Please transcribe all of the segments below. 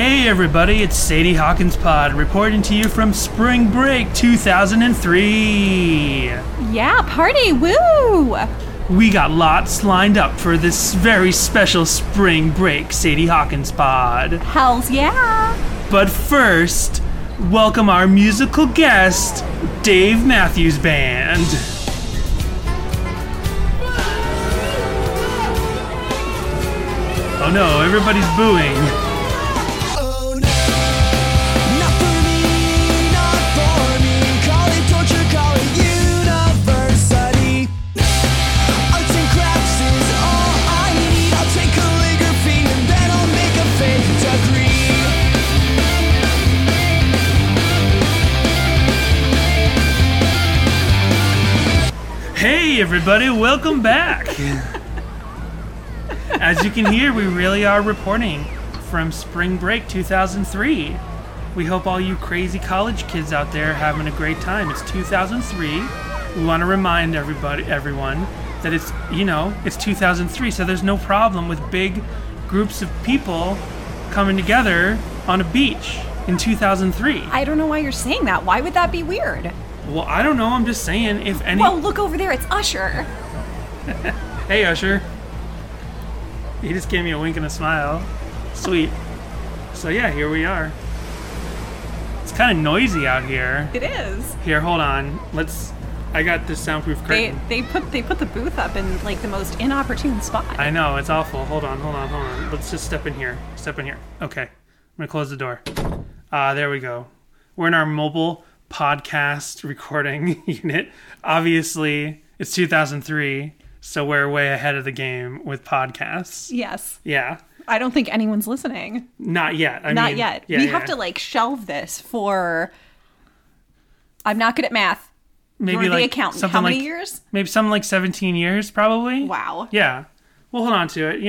Hey everybody, it's Sadie Hawkins Pod reporting to you from Spring Break 2003. Yeah, party, woo! We got lots lined up for this very special Spring Break Sadie Hawkins Pod. Hells yeah! But first, welcome our musical guest, Dave Matthews Band. Oh no, everybody's booing. Hey everybody, welcome back. As you can hear, we really are reporting from Spring Break 2003. We hope all you crazy college kids out there are having a great time. It's 2003. We want to remind everyone that it's 2003, so there's no problem with big groups of people coming together on a beach in 2003. I don't know why you're saying that. Why would that be weird? Well, I don't know. I'm just saying if any... Well, look over there. It's Usher. Hey, Usher. He just gave me a wink and a smile. Sweet. So, yeah, here we are. It's kind of noisy out here. It is. Here, hold on. I got this soundproof curtain. They put the booth up in, like, the most inopportune spot. I know. It's awful. Hold on. Let's just step in here. Okay. I'm going to close the door. There we go. We're in our mobile podcast recording unit. Obviously, it's 2003, so we're way ahead of the game with podcasts. Yes. Yeah. I don't think anyone's listening. Not yet. Not yet. Yeah, we have to shelve this for... I'm not good at math. Maybe you're the accountant. How many years? Maybe something like 17 years, probably. Wow. Yeah. We'll hold on to it,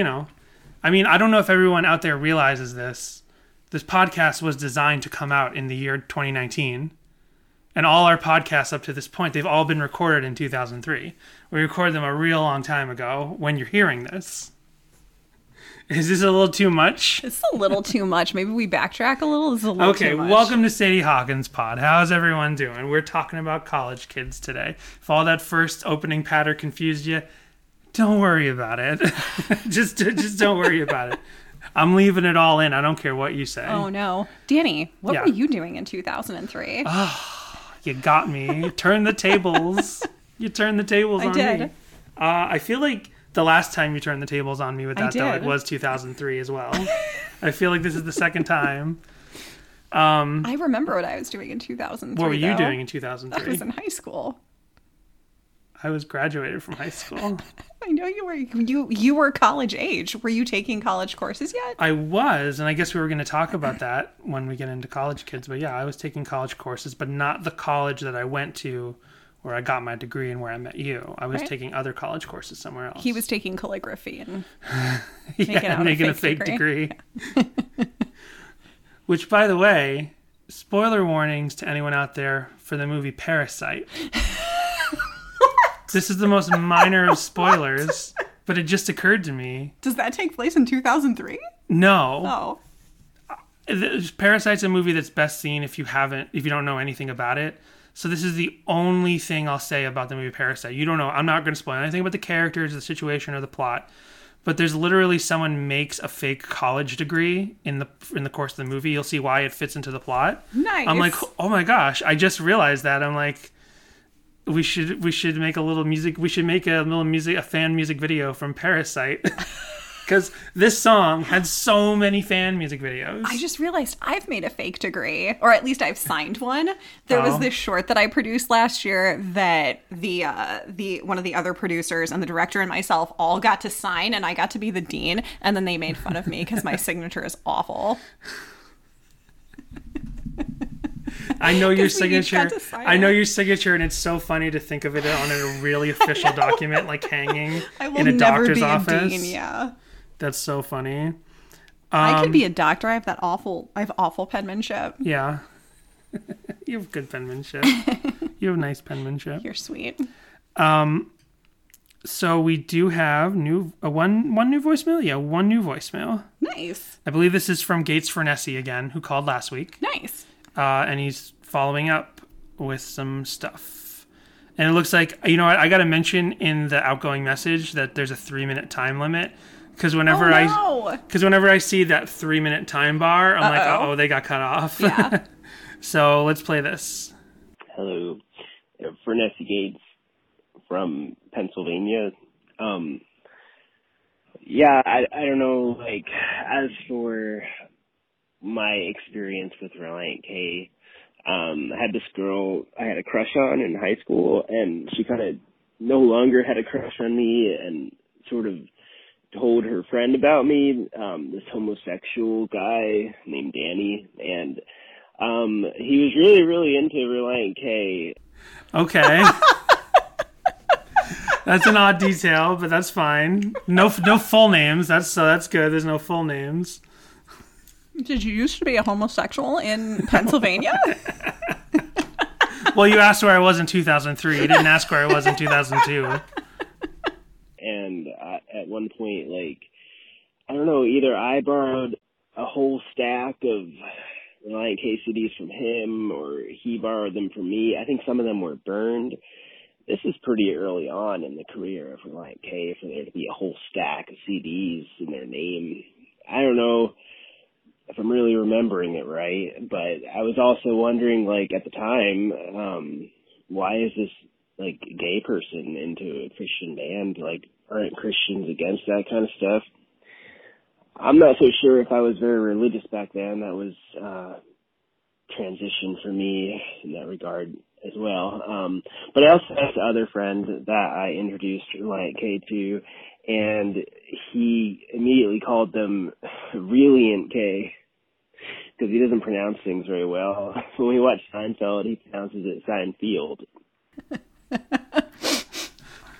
I mean, I don't know if everyone out there realizes this. This podcast was designed to come out in the year 2019. And all our podcasts up to this point, they've all been recorded in 2003. We recorded them a real long time ago when you're hearing this. Is this a little too much? It's a little too much. Maybe we backtrack a little. It's a little too much. Okay, welcome to Sadie Hawkins Pod. How's everyone doing? We're talking about college kids today. If all that first opening patter confused you, don't worry about it. just don't worry about it. I'm leaving it all in. I don't care what you say. Oh, no. Danny, what were you doing in 2003? Oh. You got me. Turn the tables. You turned the tables on me. I did. I feel like the last time you turned the tables on me with that, though, it was 2003 as well. I feel like this is the second time. I remember what I was doing in 2003. What were you doing in 2003? I was in high school. I was graduated from high school. I know you were. You were college age. Were you taking college courses yet? I was, and I guess we were going to talk about that when we get into college kids. But yeah, I was taking college courses, but not the college that I went to where I got my degree and where I met you. I was taking other college courses somewhere else. He was taking calligraphy and making a fake degree. Yeah. Which, by the way, spoiler warnings to anyone out there for the movie Parasite. This is the most minor of spoilers, but it just occurred to me. Does that take place in 2003? No. Oh. Parasite's a movie that's best seen if you don't know anything about it. So this is the only thing I'll say about the movie Parasite. You don't know. I'm not going to spoil anything about the characters, the situation, or the plot. But there's literally someone makes a fake college degree in the course of the movie. You'll see why it fits into the plot. Nice. I'm like, oh my gosh, I just realized that. I'm like... We should make a little music. We should make a fan music video from Parasite, because this song had so many fan music videos. I just realized I've made a fake degree, or at least I've signed one. There was this short that I produced last year that the one of the other producers and the director and myself all got to sign, and I got to be the dean. And then they made fun of me because my signature is awful. I know your signature. I know your signature, and it's so funny to think of it on a really official document, like hanging in a doctor's office. Dean, yeah, that's so funny. I could be a doctor. I have that awful. I have awful penmanship. Yeah, you have good penmanship. You have nice penmanship. You're sweet. So we do have one new voicemail. Yeah, one new voicemail. Nice. I believe this is from Gates Furnessi again, who called last week. Nice. And he's following up with some stuff. And it looks like, you know what, I got to mention in the outgoing message that there's a 3-minute time limit. Because whenever I see that 3-minute time bar, I'm like, uh-oh, they got cut off. Yeah. So let's play this. Hello. Furnessi Gates from Pennsylvania. I don't know, like, as for my experience with Relient K, I had this girl I had a crush on in high school, and she kind of no longer had a crush on me and sort of told her friend about me, this homosexual guy named Danny, and he was really, really into Relient K. Okay. That's an odd detail, but that's fine. No full names. That's good. There's no full names. Did you used to be a homosexual in Pennsylvania? Well, you asked where I was in 2003. You didn't ask where I was in 2002. And at one point, like, I don't know, either I borrowed a whole stack of Relient K CDs from him or he borrowed them from me. I think some of them were burned. This is pretty early on in the career of Relient K for there to be a whole stack of CDs in their name. I don't know if I'm really remembering it right, but I was also wondering, like, at the time, why is this, like, gay person into a Christian band? Like, aren't Christians against that kind of stuff? I'm not so sure if I was very religious back then. That was transition for me in that regard as well. But I also had this other friend that I introduced Relient K to, and he immediately called them Relient K because he doesn't pronounce things very well. When we watch Seinfeld, he pronounces it Seinfield.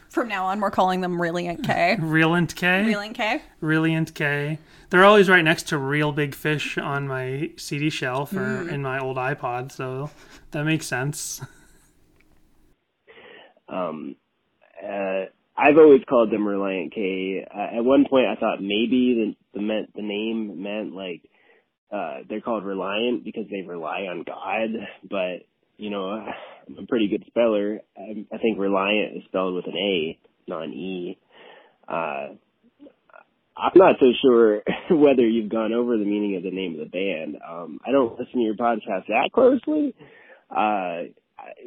From now on, we're calling them Relient K. Relient K? Relient K? Relient K. They're always right next to Real Big Fish on my CD shelf or in my old iPod, so that makes sense. I've always called them Relient K. At one point, I thought maybe the name meant, like, they're called Reliant because they rely on God, but, you know, I'm a pretty good speller. I think Relient is spelled with an A, not an E. I'm not so sure whether you've gone over the meaning of the name of the band. I don't listen to your podcast that closely. I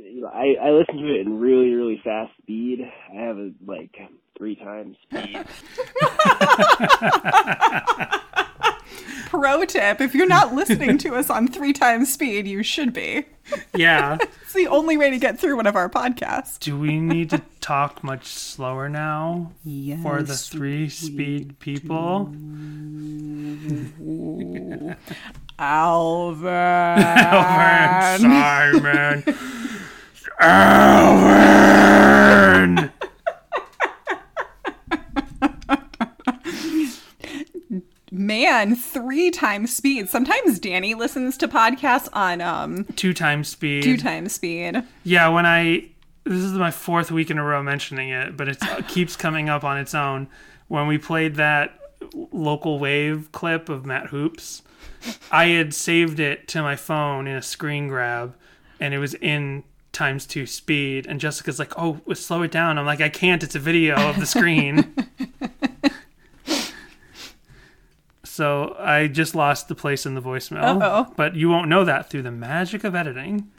listen to it in really, really fast speed. I have a, like, 3 times speed. Pro tip, if you're not listening to us on 3 times speed, you should be. Yeah. It's the only way to get through one of our podcasts. Do we need to talk much slower now? Yes, for the 3-speed people? Alvin! Simon! Alvin! Man, 3 times speed. Sometimes Danny listens to podcasts on 2 times speed. 2 times speed. Yeah, this is my 4th week in a row mentioning it, but it keeps coming up on its own. When we played that local wave clip of Matt Hoopes, I had saved it to my phone in a screen grab, and it was in 2x speed. And Jessica's like, "Oh, slow it down." I'm like, "I can't. It's a video of the screen." So I just lost the place in the voicemail. Uh-oh. But you won't know that through the magic of editing.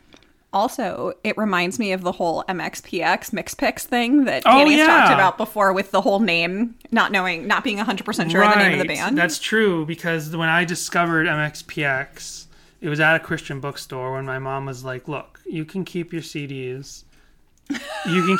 Also, it reminds me of the whole MXPX, MixPix thing that Danny's talked about before with the whole name, not being 100% sure of the name of the band. That's true, because when I discovered MXPX, it was at a Christian bookstore when my mom was like, "Look, you can keep your CDs. You can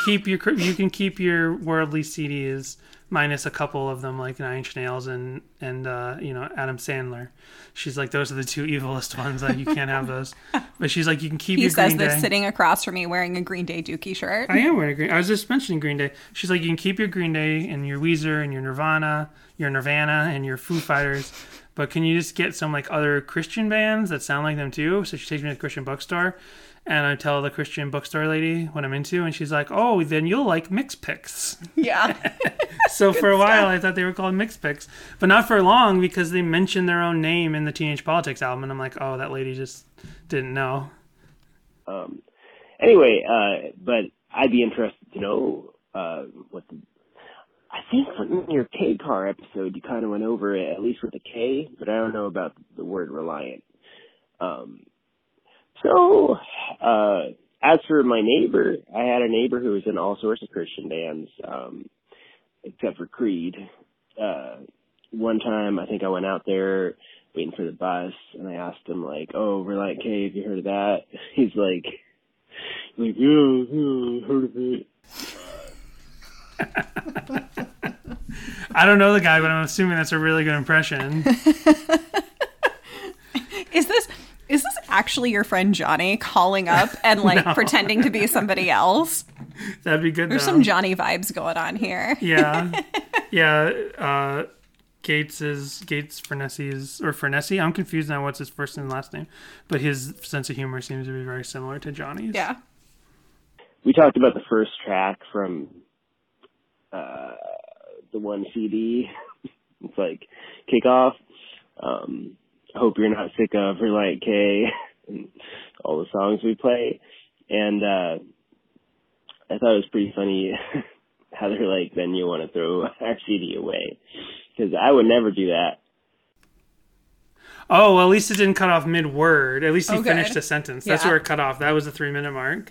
keep your worldly CDs, minus a couple of them, like Nine Inch Nails and you know, Adam Sandler." She's like, "Those are the 2 evilest ones. Like, you can't have those." But she's like, "You can keep your Green Day." He says this sitting across from me wearing a Green Day Dookie shirt. I am wearing a Green Day. I was just mentioning Green Day. She's like, "You can keep your Green Day and your Weezer and your Nirvana and your Foo Fighters. But can you just get some like other Christian bands that sound like them too? So she takes me to the Christian bookstore, and I tell the Christian bookstore lady what I'm into, and she's like, "Oh, then you'll like MXPX." Yeah. So for a while, I thought they were called MXPX, but not for long because they mentioned their own name in the Teenage Politics album, and I'm like, "Oh, that lady just didn't know." Anyway, but I'd be interested to know I think in your K-Car episode, you kind of went over it, at least with the K, but I don't know about the word Relient. As for my neighbor, I had a neighbor who was in all sorts of Christian bands, except for Creed. One time, I think I went out there waiting for the bus, and I asked him, like, "Oh, Relient K, have you heard of that?" He's like, "Yeah, heard of it." I don't know the guy, but I'm assuming that's a really good impression. Is this actually your friend Johnny calling up and like no. pretending to be somebody else? That'd be good. There's some Johnny vibes going on here. Yeah. Gates Furnessi or Furnessi. I'm confused now what's his first and last name, but his sense of humor seems to be very similar to Johnny's. Yeah. We talked about the first track from the one CD. It's like Kickoff. Hope You're Not Sick of Relient K, and all the songs we play. And I thought it was pretty funny how they're like, "Then you want to throw our CD away," because I would never do that. Oh, well, at least it didn't cut off mid-word. At least he finished a sentence. That's where it cut off. That was the 3-minute mark.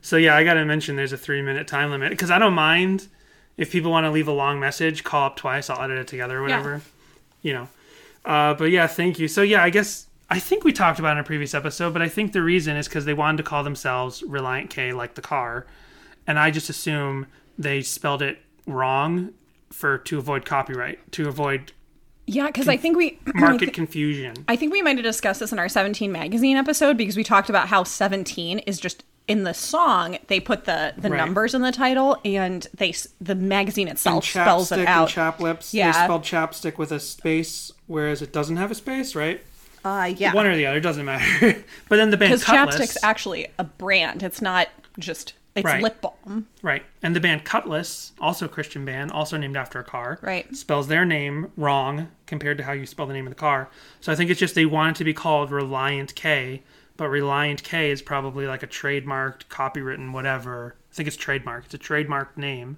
So yeah, I gotta mention there's a 3-minute time limit, because I don't mind if people want to leave a long message, call up twice. I'll edit it together or whatever, you know. But yeah, thank you. So yeah, I think we talked about it in a previous episode, but I think the reason is because they wanted to call themselves Relient K, like the car. And I just assume they spelled it wrong to avoid copyright, to avoid because I think we... market confusion. I think we might have discussed this in our 17 magazine episode, because we talked about how 17 is just... in the song, they put the numbers in the title, and the magazine itself spells it out. And Chap Lips, they spelled chapstick with a space, whereas it doesn't have a space, right? Yeah. One or the other, doesn't matter. But then the band Cutlass... because chapstick's actually a brand. It's not just... it's lip balm. Right. And the band Cutlass, also a Christian band, also named after a car, spells their name wrong compared to how you spell the name of the car. So I think it's just they wanted to be called Relient K... but Relient K is probably like a trademarked, copywritten, whatever. I think it's trademarked. It's a trademarked name.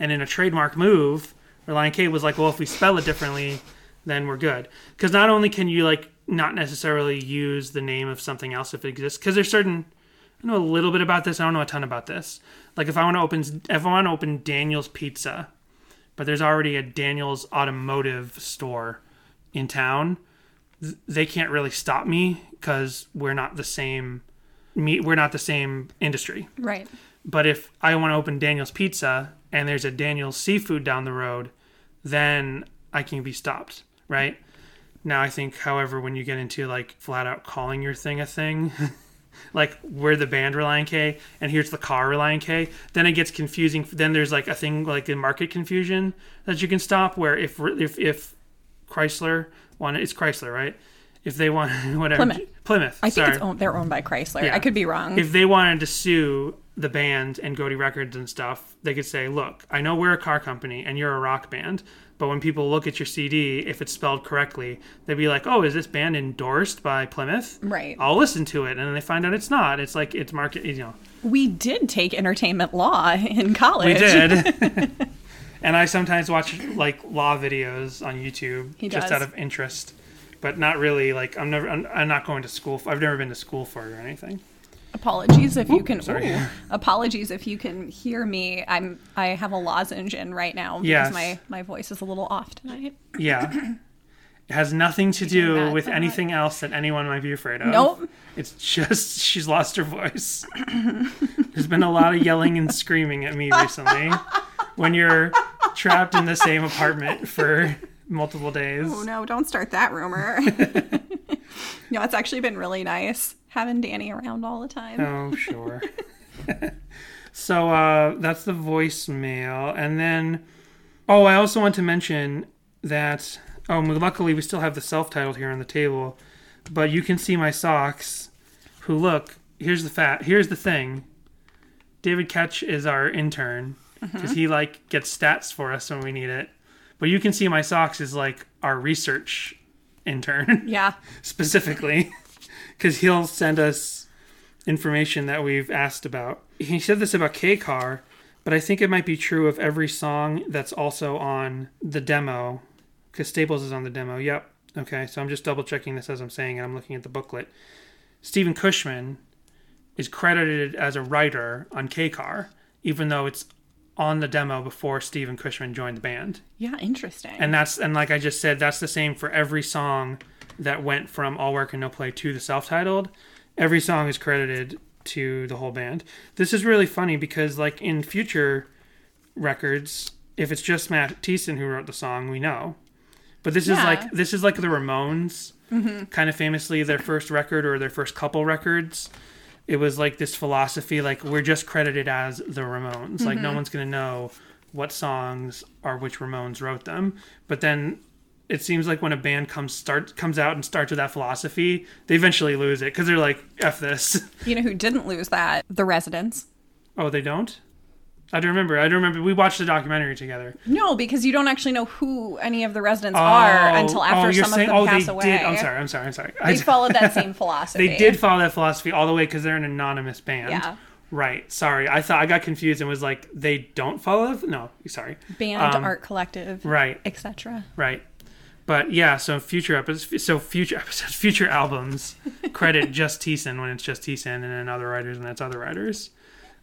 And in a trademark move, Relient K was like, well, if we spell it differently, then we're good. Because not only can you like not necessarily use the name of something else if it exists, because there's certain... I know a little bit about this. I don't know a ton about this. Like if I want to open Daniel's Pizza, but there's already a Daniel's Automotive store in town, they can't really stop me because we're not the same industry. Right. But if I want to open Daniel's Pizza and there's a Daniel's Seafood down the road, then I can be stopped. Right. Now, I think, however, when you get into like flat out calling your thing a thing, like we're the band Relient K and here's the car Relient K, then it gets confusing. Then there's like a thing like the market confusion that you can stop, where if Chrysler... it's Chrysler, right? If they want, whatever. Plymouth. I think they're owned by Chrysler. Yeah. I could be wrong. If they wanted to sue the band and go to records and stuff, they could say, "Look, I know we're a car company and you're a rock band, but when people look at your CD, if it's spelled correctly, they'd be like, 'Oh, is this band endorsed by Plymouth?' Right. I'll listen to it." And then they find out it's not. It's like, it's market, you know. We did take entertainment law in college. We did. And I sometimes watch, like, law videos on YouTube just out of interest, but not really, like, I'm not going to school. I've never been to school for it or anything. Apologies if you can hear me. I have a lozenge in right now because my voice is a little off tonight. Yeah. It has nothing to do with anything else that anyone might be afraid of. Nope. It's just she's lost her voice. There's been a lot of yelling and screaming at me recently. When you're trapped in the same apartment for multiple days. Oh, no, don't start that rumor. No, it's actually been really nice having Danny around all the time. Oh, sure. So that's the voicemail. And then, I also want to mention that Luckily, we still have the self-titled here on the table, but you can see my socks. Who look? Here's the thing. David Ketch is our intern because he gets stats for us when we need it. But you can see my socks is like our research intern. Yeah. Specifically, because he'll send us information that we've asked about. He said this about K-Car, but I think it might be true of every song that's also on the demo. Because Staples is on the demo. Yep. Okay. So I'm just double checking this as I'm saying, and I'm looking at the booklet. Stephen Cushman is credited as a writer on K-Car, even though it's on the demo before Stephen Cushman joined the band. Yeah, interesting. And like I just said, that's the same for every song that went from All Work and No Play to the self-titled. Every song is credited to the whole band. This is really funny because like in future records, if it's just Matt Thiessen who wrote the song, we know. But this is like the Ramones, kind of famously their first record or their first couple records. It was like this philosophy, like we're just credited as the Ramones. Mm-hmm. Like no one's going to know what songs or which Ramones wrote them. But then it seems like when a band comes out and starts with that philosophy, they eventually lose it because they're like, F this. You know who didn't lose that? The Residents. Oh, they don't? I don't remember. We watched the documentary together. No, because you don't actually know who any of the Residents are until after some of them pass away. Did. I'm sorry. They followed that same philosophy. They did follow that philosophy all the way because they're an anonymous band. Yeah. Right. Sorry. I got confused and was like, they don't follow? No, sorry. Band, art collective. Right. Etc. Right. But yeah, so future albums credit just Thiessen when it's just Thiessen and then other writers and that's other writers.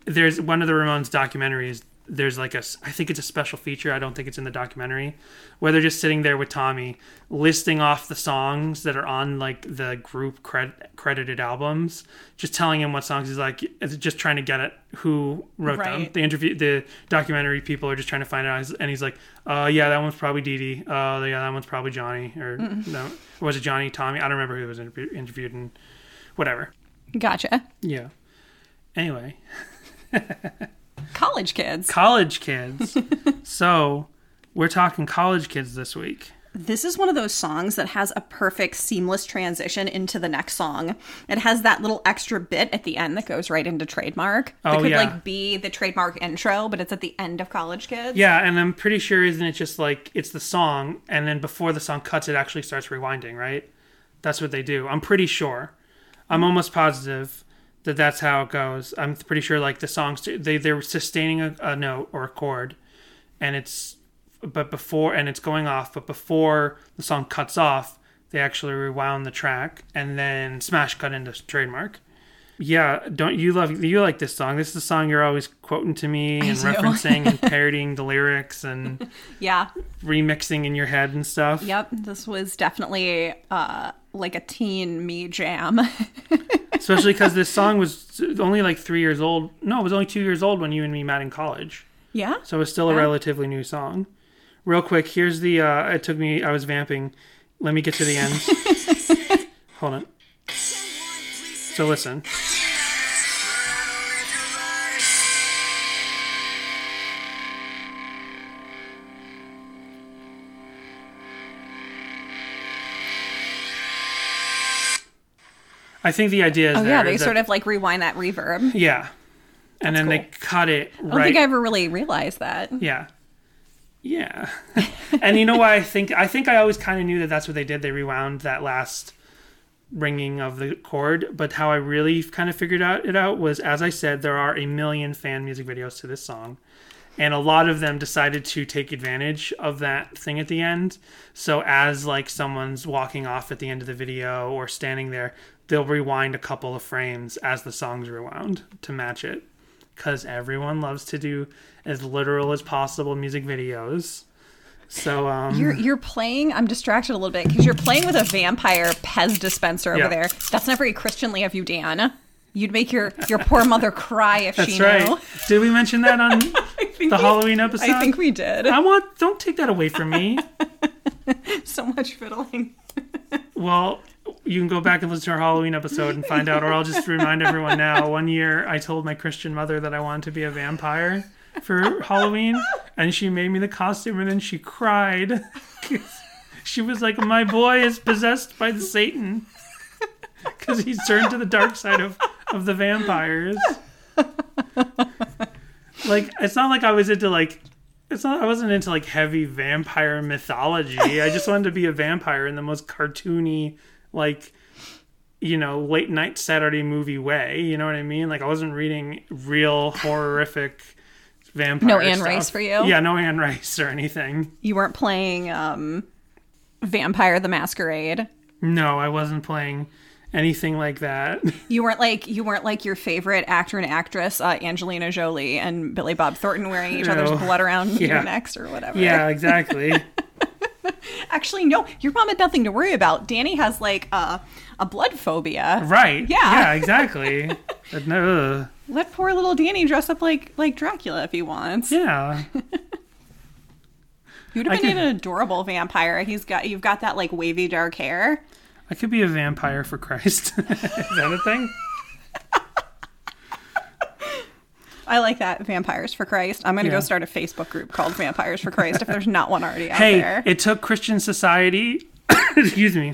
There's one of the Ramones documentaries, there's like I think it's a special feature, I don't think it's in the documentary, where they're just sitting there with Tommy, listing off the songs that are on like the group credited albums, just telling him what songs he's like, just trying to get at who wrote them. The documentary people are just trying to find out, and he's like, yeah, that one's probably Dee Dee, yeah, that one's probably Johnny, or no, was it Johnny, Tommy? I don't remember who was interviewed and whatever. Gotcha. Yeah. Anyway... College kids. So we're talking college kids this week. This is one of those songs that has a perfect seamless transition into the next song. It has that little extra bit at the end that goes right into Trademark. That could be the Trademark intro, but it's at the end of College Kids. Yeah, and I'm pretty sure isn't it just like it's the song and then before the song cuts it actually starts rewinding, right? That's what they do. I'm pretty sure. I'm almost positive that's how it goes. I'm pretty sure like the songs, they're sustaining a note or a chord and it's going off, but before the song cuts off, they actually rewound the track and then smash cut into Trademark. Yeah. Don't you like this song? This is the song you're always quoting to me and referencing and parodying the lyrics and yeah, remixing in your head and stuff. Yep. This was definitely like a teen me jam. Especially because this song was only like 3 years old. No, it was only 2 years old when you and me met in college. Yeah. So it was still a relatively new song. Real quick, here's the, I was vamping. Let me get to the end. Hold on. So listen. I think the idea is they sort of like rewind that reverb. Yeah. And then they cut it right. I don't think I ever really realized that. Yeah. Yeah. And you know why I think I always kind of knew that that's what they did. They rewound that last ringing of the chord. But how I really kind of figured it out was, as I said, there are 1 million fan music videos to this song. And a lot of them decided to take advantage of that thing at the end. So as like someone's walking off at the end of the video or standing there, they'll rewind a couple of frames as the song's rewound to match it. Because everyone loves to do as literal as possible music videos. So you're playing, I'm distracted a little bit, because you're playing with a vampire Pez dispenser over there. That's not very Christianly of you, Dan. You'd make your poor mother cry if she knew. That's right. Did we mention that on the Halloween episode? I think we did. Don't take that away from me. So much fiddling. Well, you can go back and listen to our Halloween episode and find out, or I'll just remind everyone now. 1 year I told my Christian mother that I wanted to be a vampire for Halloween, and she made me the costume, and then she cried. She was like, my boy is possessed by the Satan because he's turned to the dark side of the vampires. Like, it's not like I was into like, it's not, I wasn't into like heavy vampire mythology. I just wanted to be a vampire in the most cartoony, like, you know, late night Saturday movie way. You know what I mean? Like, I wasn't reading real horrific vampire stuff. No Anne Rice for you? Yeah, no Anne Rice or anything. You weren't playing Vampire the Masquerade? No, I wasn't playing anything like that. You weren't like your favorite actor and actress, Angelina Jolie and Billy Bob Thornton wearing each other's blood around their necks or whatever. Yeah, exactly. Actually, no, your mom had nothing to worry about. Danny has like a blood phobia. Right. Yeah, exactly. No. Let poor little Danny dress up like Dracula if he wants. Yeah. You would have been an adorable vampire. You've got that like wavy dark hair. I could be a vampire for Christ. Is that a thing? I like that. Vampires for Christ. I'm going to go start a Facebook group called Vampires for Christ if there's not one already out there. Hey, it took Christian society, excuse me,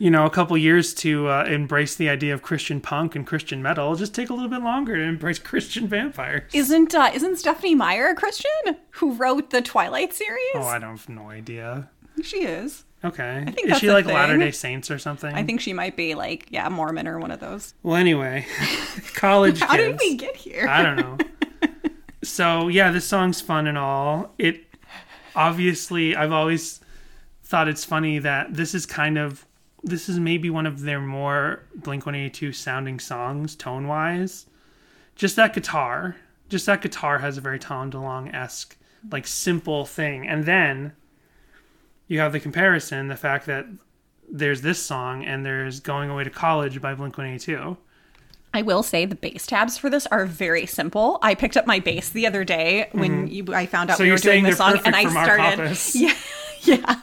you know, a couple years to embrace the idea of Christian punk and Christian metal. It'll just take a little bit longer to embrace Christian vampires. Isn't Stephenie Meyer a Christian who wrote the Twilight series? Oh, I have no idea. She is. Okay. I think is she like Latter-day Saints or something? I think she might be like, yeah, Mormon or one of those. Well, anyway, college kids. How did we get here? I don't know. So, yeah, this song's fun and all. It obviously, I've always thought it's funny that this is maybe one of their more Blink-182 sounding songs, tone-wise. Just that guitar has a very Tom DeLonge-esque, like, simple thing. And then you have the comparison, the fact that there's this song and there's Going Away to College by Blink-182. I will say the bass tabs for this are very simple. I picked up my bass the other day when I found out we were doing this song, and I started, and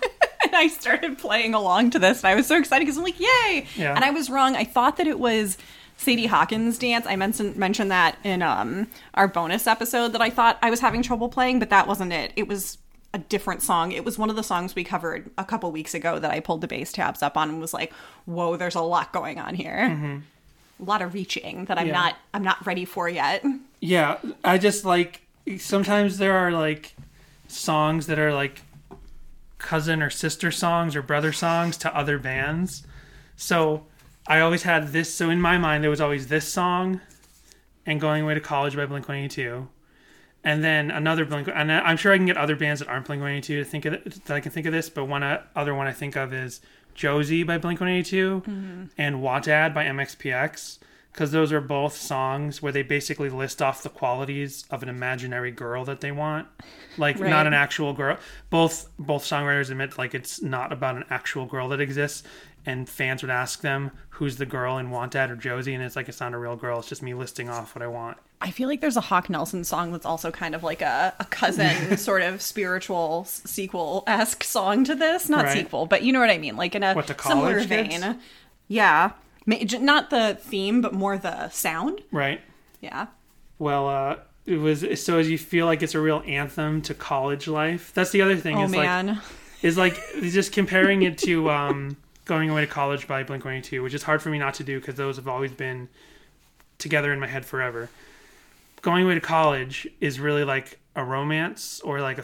I started playing along to this, and I was so excited because I'm like, yay! Yeah. And I was wrong. I thought that it was Sadie Hawkins' dance. I mentioned that in our bonus episode that I thought I was having trouble playing, but that wasn't it. It was a different song. It was one of the songs we covered a couple weeks ago that I pulled the bass tabs up on and was like, whoa, there's a lot going on here. Mm-hmm. A lot of reaching that I'm not ready for yet. Yeah. I just like, sometimes there are like songs that are like cousin or sister songs or brother songs to other bands. So I always had this. So in my mind, there was always this song and Going Away to College by Blink-182. And then another Blink, and I'm sure I can get other bands that aren't Blink-182 to think of that I can think of this, but other one I think of is Josie by Blink-182 and Watad by MXPX, because those are both songs where they basically list off the qualities of an imaginary girl that they want, like right. Not an actual girl. Both songwriters admit like it's not about an actual girl that exists, and fans would ask them who's the girl in Watad or Josie, and it's like it's not a real girl. It's just me listing off what I want. I feel like there's a Hawk Nelson song that's also kind of like a cousin sort of spiritual sequel-esque song to this. Not right. Sequel, but you know what I mean. Like in a similar vein. Kids? Yeah. Not the theme, but more the sound. Right. Yeah. Well, it was so as you feel like it's a real anthem to college life. That's the other thing. Oh, man. Like, just comparing it to Going Away to College by Blink-182, which is hard for me not to do because those have always been together in my head forever. Going Away to College is really like a romance or like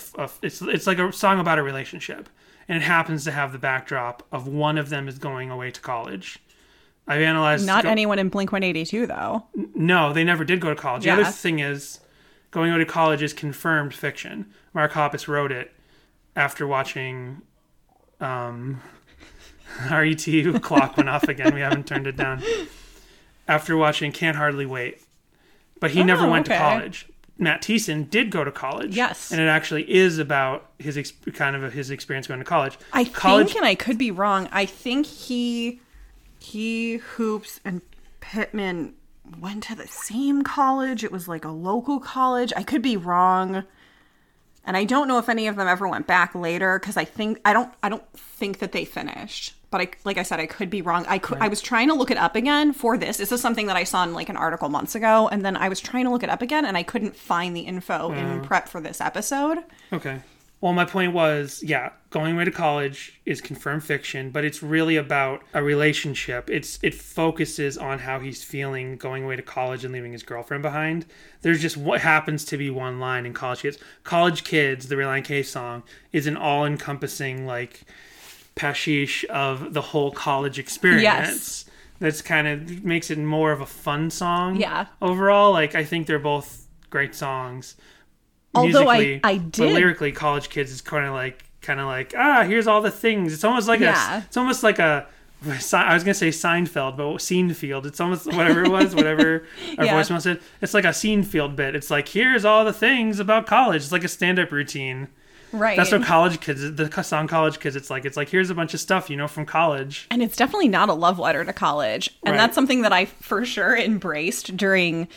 it's like a song about a relationship, and it happens to have the backdrop of one of them is going away to college. I've analyzed anyone in Blink-182 though. No, they never did go to college. Yeah. The other thing is Going Away to College is confirmed fiction. Mark Hoppus wrote it after watching RET clock went off again. We haven't turned it down. After watching Can't Hardly Wait. But he never went to college. Matt Thiessen did go to college. Yes. And it actually is about his his experience going to college. I think, and I could be wrong, I think he Hoopes and Pittman went to the same college. It was like a local college. I could be wrong. And I don't know if any of them ever went back later because I don't think that they finished. But I could be wrong. I was trying to look it up again for this. This is something that I saw in like an article months ago, and then I was trying to look it up again, and I couldn't find the info in prep for this episode. Okay. Well, my point was, yeah, Going Away to College is confirmed fiction, but it's really about a relationship. It focuses on how he's feeling going away to college and leaving his girlfriend behind. There's just what happens to be one line in College Kids. College Kids, the Relient K song, is an all-encompassing, like, pastiche of the whole college experience. Yes. That's kind of makes it more of a fun song. Yeah. Overall, like, I think they're both great songs. Although I did, but lyrically, College Kids is kind of like here's all the things. It's almost like I was gonna say Seinfeld, but Seinfeld. It's almost whatever our voicemail said. It's like a Seinfeld bit. It's like, here's all the things about college. It's like a stand-up routine. Right. That's what College Kids, the song College Kids, it's like, here's a bunch of stuff, you know, from college. And it's definitely not a love letter to college. And that's something that I for sure embraced during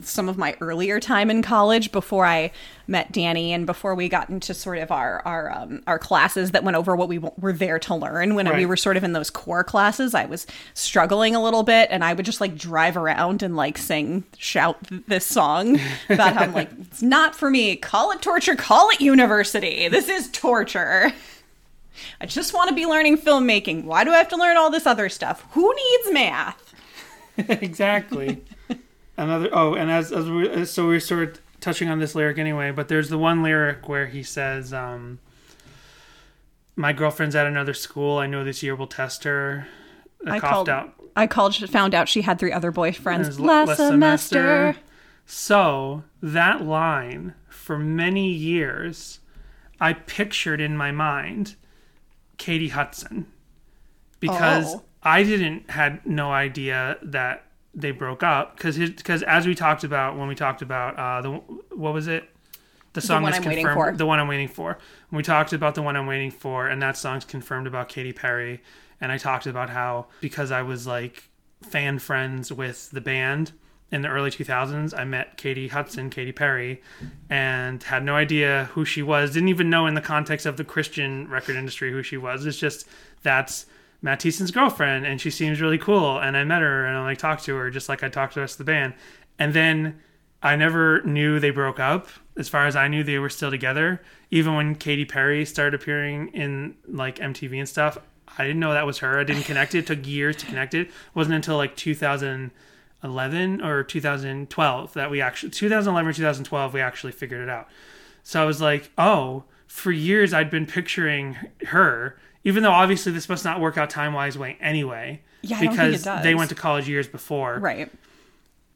some of my earlier time in college before I met Danny and before we got into sort of our classes that went over what we were there to learn. When we were sort of in those core classes, I was struggling a little bit, and I would just like drive around and like shout this song about how I'm like, it's not for me. Call it torture. Call it university. This is torture. I just want to be learning filmmaking. Why do I have to learn all this other stuff? Who needs math? Exactly. So we're sort of touching on this lyric anyway, but there's the one lyric where he says, my girlfriend's at another school. I know this year will test her. Found out she had 3 other boyfriends last semester. So that line, for many years, I pictured in my mind Katie Hudson, because I had no idea that they broke up, because as we talked about when we talked about the song that's confirmed, the one I'm waiting for. When we talked about the one I'm waiting for, and that song's confirmed about Katy Perry, and I talked about how, because I was like fan friends with the band in the early 2000s, I met Katy Perry, and had no idea who she was. Didn't even know in the context of the Christian record industry who she was. It's just that's Matt Thiessen's girlfriend, and she seems really cool, and I met her, and I like talked to her just like I talked to the rest of the band. And then I never knew they broke up. As far as I knew, they were still together. Even when Katy Perry started appearing in like MTV and stuff, I didn't know that was her. I didn't connect it. It took years to connect it. It wasn't until like 2011 or 2012 that we actually 2011 or 2012 we actually figured it out. So I was like, oh, for years I'd been picturing her. Even though, obviously, this must not work out time-wise way anyway. Yeah, because I don't think it does. They went to college years before. Right.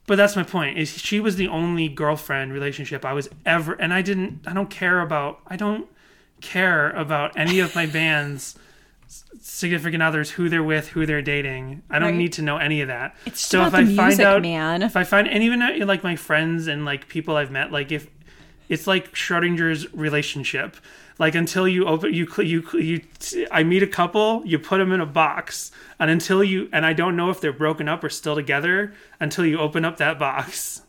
But that's my point, is she was the only girlfriend relationship I was ever... And I don't care about any of my band's significant others, who they're with, who they're dating. I don't need to know any of that. It's just about the music, man. If I find... And even, like, my friends and, like, people I've met, like, if... It's like Schrodinger's relationship. Like, until you open, I meet a couple, you put them in a box, and I don't know if they're broken up or still together until you open up that box.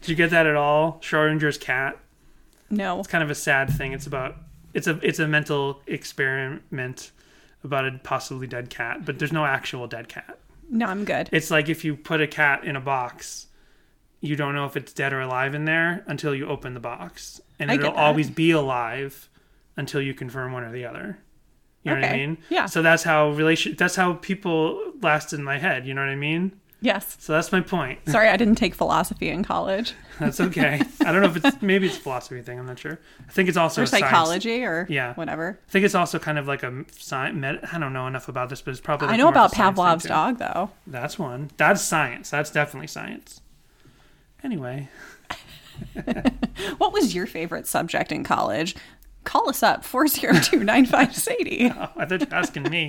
Did you get that at all? Schrodinger's cat? No. It's kind of a sad thing. It's a mental experiment about a possibly dead cat, but there's no actual dead cat. No, I'm good. It's like if you put a cat in a box, you don't know if it's dead or alive in there until you open the box. And it'll always be alive until you confirm one or the other. You know what I mean? Yeah. So that's how people last in my head. You know what I mean? Yes. So that's my point. Sorry, I didn't take philosophy in college. That's okay. I don't know if it's a philosophy thing. I'm not sure. I think it's also psychology or whatever. I think it's also kind of like a science. I don't know enough about this, but it's probably. I know about Pavlov's dog though. That's one. That's science. That's definitely science. Anyway. What was your favorite subject in college? Call us up, 402-95-SADIE. Oh, I thought you were asking me.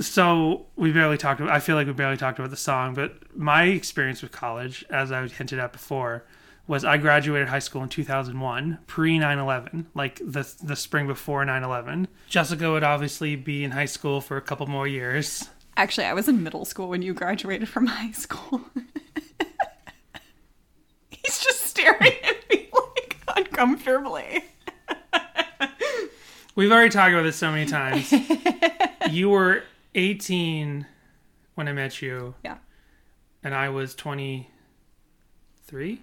So I feel like we barely talked about the song, but my experience with college, as I hinted at before, was I graduated high school in 2001, pre-9/11, like the spring before 9/11. Jessica would obviously be in high school for a couple more years. Actually, I was in middle school when you graduated from high school. He's just staring at me like uncomfortably. We've already talked about this so many times. You were 18 when I met you. Yeah. And I was 23?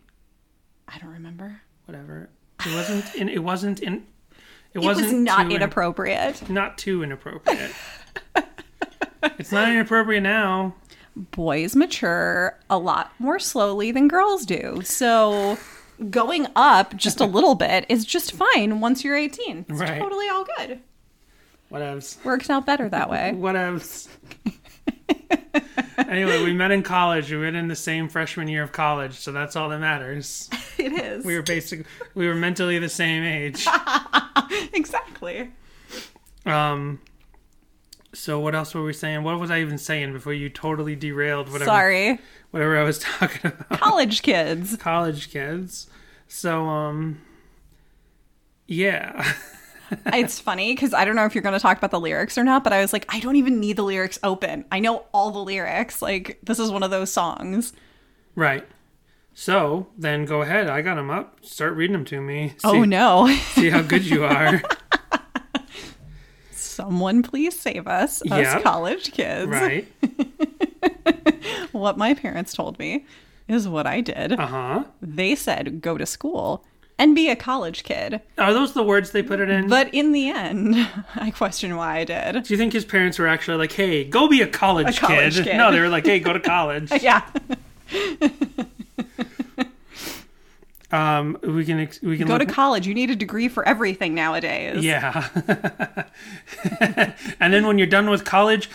I don't remember. Whatever. It was not inappropriate. Not too inappropriate. It's not inappropriate now. Boys mature a lot more slowly than girls do. So going up just a little bit is just fine once you're 18. It's right. Totally all good. Whatevs. Works out better that way. Whatevs. Anyway, we met in college. We met in the same freshman year of college, so that's all that matters. It is. We were mentally the same age. Exactly. So what else were we saying? What was I even saying before you totally derailed whatever? Sorry. Whatever I was talking about. College kids. So, yeah. It's funny because I don't know if you're going to talk about the lyrics or not, but I was like, I don't even need the lyrics open. I know all the lyrics. Like, this is one of those songs. Right. So then go ahead. I got them up. Start reading them to me. See how good you are. Someone please save us, us college kids. Right. What my parents told me is what I did. Uh-huh. They said, go to school and be a college kid. Are those the words they put it in? But in the end, I question why I did. Do you think his parents were actually like, hey, go be a college kid? No, they were like, hey, go to college. Yeah. We can go to college. You need a degree for everything nowadays. Yeah. And then when you're done with college,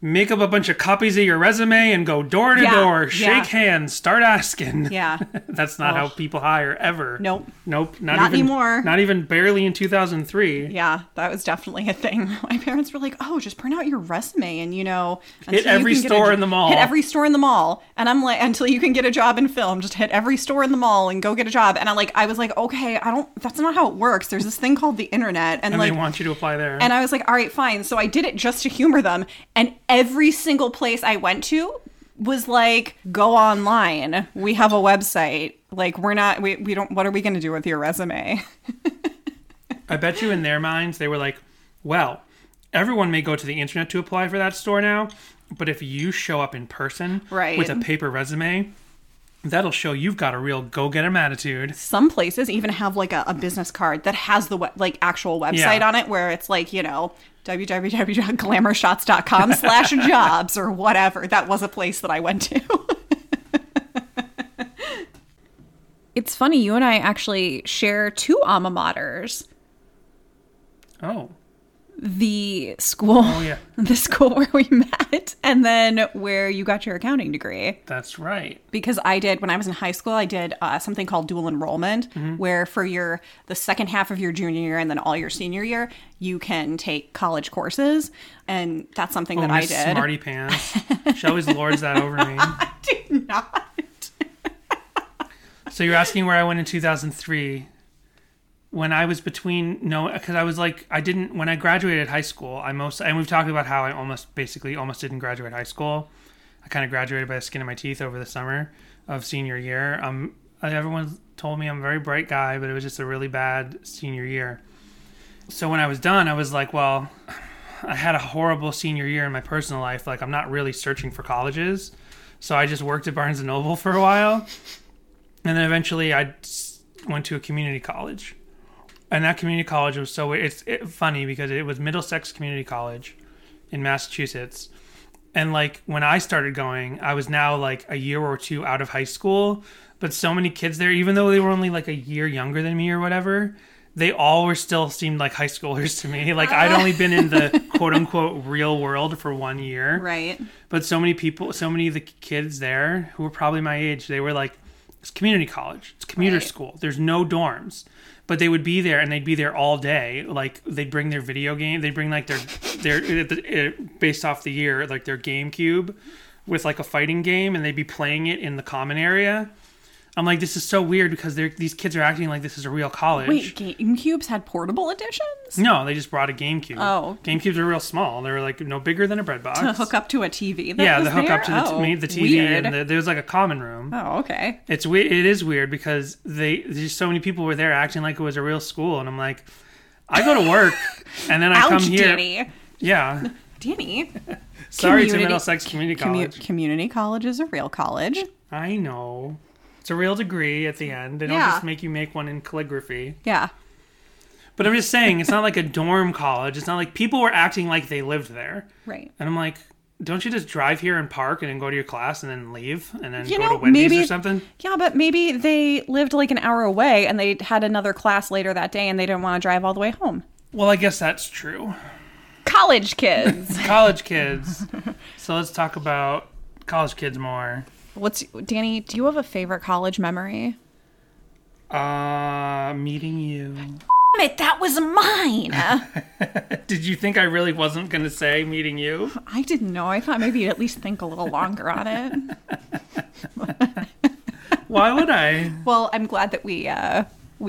make up a bunch of copies of your resume and go door to door, shake hands, start asking. Yeah. That's not how people hire ever. Nope. Not even anymore. Not even barely in 2003. Yeah, that was definitely a thing. My parents were like, "Oh, just print out your resume and hit every store in the mall. Hit every store in the mall." And I'm like, "Until you can get a job in film, just hit every store in the mall and go get a job." And I was like, "Okay, that's not how it works. There's this thing called the internet and like they want you to apply there." And I was like, "All right, fine." So I did it just to humor them, and every single place I went to was like, go online. We have a website. Like, we don't, what are we going to do with your resume? I bet you in their minds, they were like, well, everyone may go to the internet to apply for that store now, but if you show up in person with a paper resume, that'll show you've got a real go-get-em attitude. Some places even have like a business card that has the actual website on it where it's like, www.glamourshots.com/jobs or whatever. That was a place that I went to. It's funny. You and I actually share two alma maters. Oh. The school. Oh, yeah. The school where we met and then where you got your accounting degree. That's right. Because when I was in high school, I did something called dual enrollment, where for the second half of your junior year and then all your senior year, you can take college courses. And that's something that I did. Smarty pants. She always lords that over me. I did not. So you're asking where I went in 2003. When I was when I graduated high school, and we've talked about how I almost didn't graduate high school. I kind of graduated by the skin of my teeth over the summer of senior year. Everyone told me I'm a very bright guy, but it was just a really bad senior year. So when I was done, I was like, well, I had a horrible senior year in my personal life. Like, I'm not really searching for colleges. So I just worked at Barnes & Noble for a while. And then eventually I went to a community college. And that community college was so weird. It's funny because it was Middlesex Community College in Massachusetts. And like when I started going, I was now like a year or two out of high school. But so many kids there, even though they were only like a year younger than me or whatever, they all still seemed like high schoolers to me. Like I'd only been in the quote unquote real world for 1 year. Right. But so many of the kids there who were probably my age, they were like, it's community college. It's commuter school. There's no dorms. But they would be there, and they'd be there all day. Like, they'd bring their video game. They'd bring, like, their based off the year, like, their GameCube with, like, a fighting game, and they'd be playing it in the common area. I'm like, this is so weird because these kids are acting like this is a real college. Wait, GameCubes had portable editions? No, they just brought a GameCube. Oh. GameCubes are real small. They were, like, no bigger than a bread box. To hook up to a TV the TV. Weird. And there was, like, a common room. Oh, okay. It's weird. It is weird because there's so many people were there acting like it was a real school. And I'm like, I go to work, and then I come here. Danny. Yeah. Danny. Sorry to Middlesex Community College. Community college is a real college. I know. It's a real degree at the end. They don't just make you make one in calligraphy. Yeah. But I'm just saying, it's not like a dorm college. It's not like people were acting like they lived there. Right. And I'm like, don't you just drive here and park and then go to your class and then leave and then go to Wendy's or something? Yeah, but maybe they lived like an hour away and they had another class later that day and they didn't want to drive all the way home. Well, I guess that's true. College kids. College kids. So let's talk about college kids more. Danny, do you have a favorite college memory? Meeting you. Damn it, that was mine. Did you think I really wasn't going to say meeting you? I didn't know. I thought maybe you'd at least think a little longer on it. Why would I? Well, I'm glad that we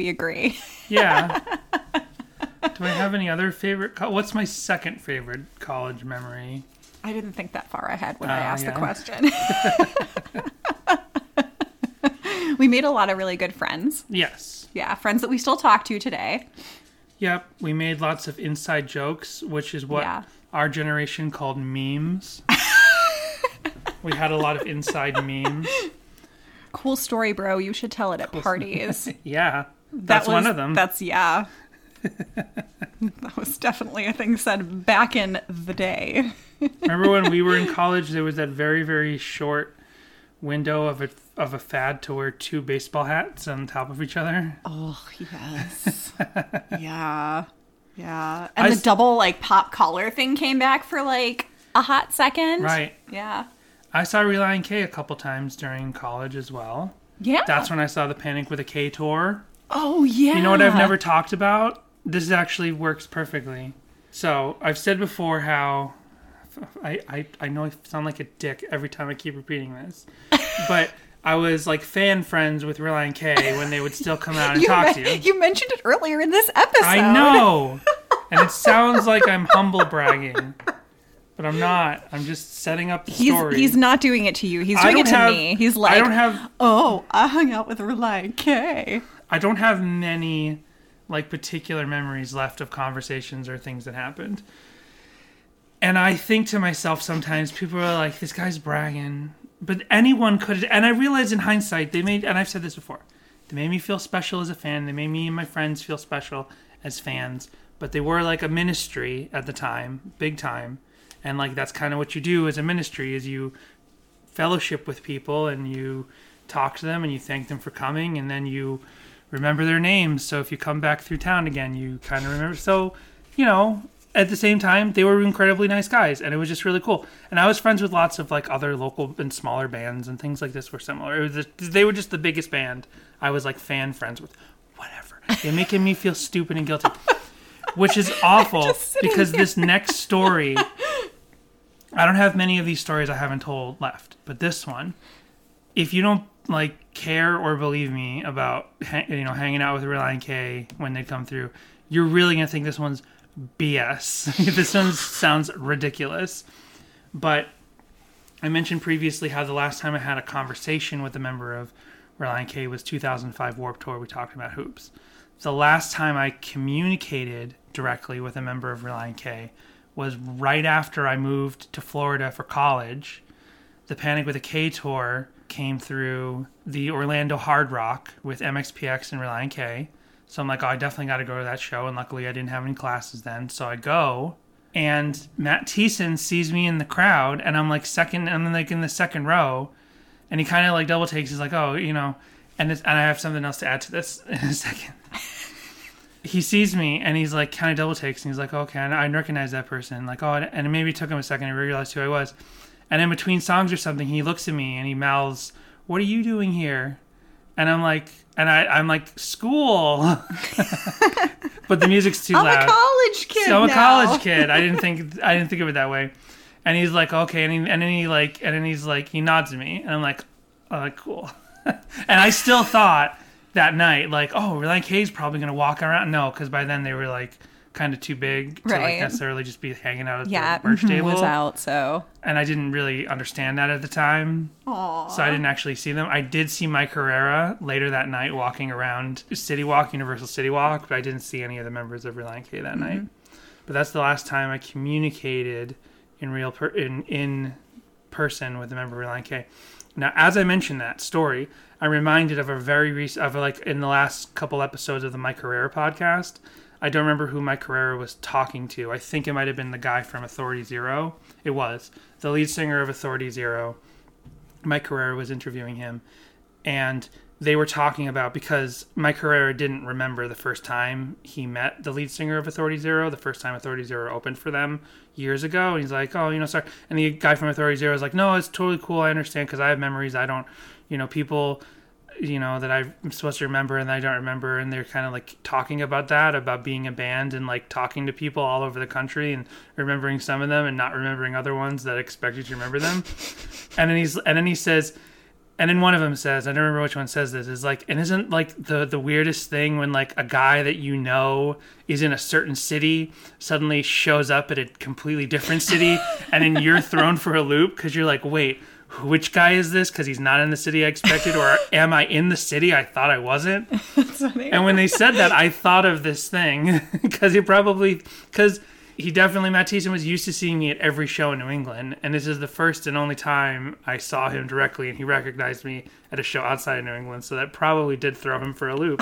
agree. Yeah. Do I have any other favorite? What's my second favorite college memory? I didn't think that far ahead when I asked the question. We made a lot of really good friends. Yes. Yeah, friends that we still talk to today. Yep, we made lots of inside jokes, which is what our generation called memes. We had a lot of inside memes. Cool story, bro. You should tell it at parties. Yeah, that's one of them. That's. That was definitely a thing said back in the day. Remember when we were in college, there was that very, very short window of a fad to wear two baseball hats on top of each other? Oh, yes. Yeah. Yeah. And the double, like, pop collar thing came back for, like, a hot second. Right. Yeah. I saw Relient K a couple times during college as well. Yeah. That's when I saw the Panic with a K tour. Oh, yeah. You know what I've never talked about? This actually works perfectly. So I've said before how I know I sound like a dick every time I keep repeating this, but I was like fan friends with Relient K when they would still come out and talk to you. You mentioned it earlier in this episode. I know. And it sounds like I'm humble bragging, but I'm not. I'm just setting up the story. He's not doing it to you. He's doing it to me. He's like, I hung out with Relient K. I don't have many like particular memories left of conversations or things that happened. And I think to myself sometimes, people are like, this guy's bragging. But anyone could. And I realized in hindsight, and I've said this before, they made me feel special as a fan. They made me and my friends feel special as fans. But they were like a ministry at the time, big time. And like that's kind of what you do as a ministry is you fellowship with people and you talk to them and you thank them for coming. And then you remember their names, so if you come back through town again, you kind of remember. So, at the same time, they were incredibly nice guys, and it was just really cool. And I was friends with lots of, like, other local and smaller bands, and things like this were similar. They were just the biggest band I was, like, fan friends with. Whatever. They're making me feel stupid and guilty, which is awful, because this next story, I don't have many of these stories I haven't told left, but this one, if you don't, like, care or believe me about hanging out with Relient K when they come through, you're really gonna think this one's BS. This one sounds ridiculous. But I mentioned previously how the last time I had a conversation with a member of Relient K was 2005 Warped Tour. We talked about Hoops. The last time I communicated directly with a member of Relient K was right after I moved to Florida for college. The Panic with a K tour came through the Orlando Hard Rock with MXPX and Relient K. So I'm like, I definitely got to go to that show. And luckily I didn't have any classes then. So I go and Matt Thiessen sees me in the crowd and I'm like second. And I'm like in the second row and he kind of like double takes. He's like, and I have something else to add to this in a second. He sees me and he's like kind of double takes. And he's like, okay, and I recognize that person. Like, and it maybe took him a second to realize who I was. And in between songs or something, he looks at me and he mouths, "What are you doing here?" And I'm like, "School," but the music's too loud. I'm a college kid. So I'm a college kid. I didn't think of it that way. And he's like, "Okay," and then he nods at me, and I'm like, "Oh, cool." And I still thought that night, like, "Oh, Relient K's probably gonna walk around." No, because by then they were like kind of too big to like necessarily just be hanging out at the merch table. Was out, so. And I didn't really understand that at the time. Aww. So I didn't actually see them. I did see Mike Herrera later that night walking around City Walk, Universal City Walk, but I didn't see any of the members of Relient K that night. But that's the last time I communicated in person with a member of Relient K. Now, as I mentioned that story, I I'm reminded of a very recent, of like in the last couple episodes of the Mike Herrera podcast. I don't remember who Mike Herrera was talking to. I think it might have been the guy from Authority Zero. It was the lead singer of Authority Zero. Mike Herrera was interviewing him, and they were talking about, because Mike Herrera didn't remember the first time he met the lead singer of Authority Zero, the first time Authority Zero opened for them years ago. And he's like, oh, you know, sorry. And the guy from Authority Zero is like, no, it's totally cool. I understand, because I have memories. I don't, you know, people, you know, that I'm supposed to remember and I don't remember. And they're kind of like talking about that, about being a band and like talking to people all over the country and remembering some of them and not remembering other ones that expect you to remember them. And then he says... And then one of them says, I don't remember which one says this, is like, and isn't like the weirdest thing when like a guy that you know is in a certain city suddenly shows up at a completely different city, and then you're thrown for a loop because you're like, wait, which guy is this? Because he's not in the city I expected, or am I in the city I thought I wasn't? That's funny. And when they said that, I thought of this thing because Matt Thiessen was used to seeing me at every show in New England, and this is the first and only time I saw him directly, and he recognized me at a show outside of New England, so that probably did throw him for a loop.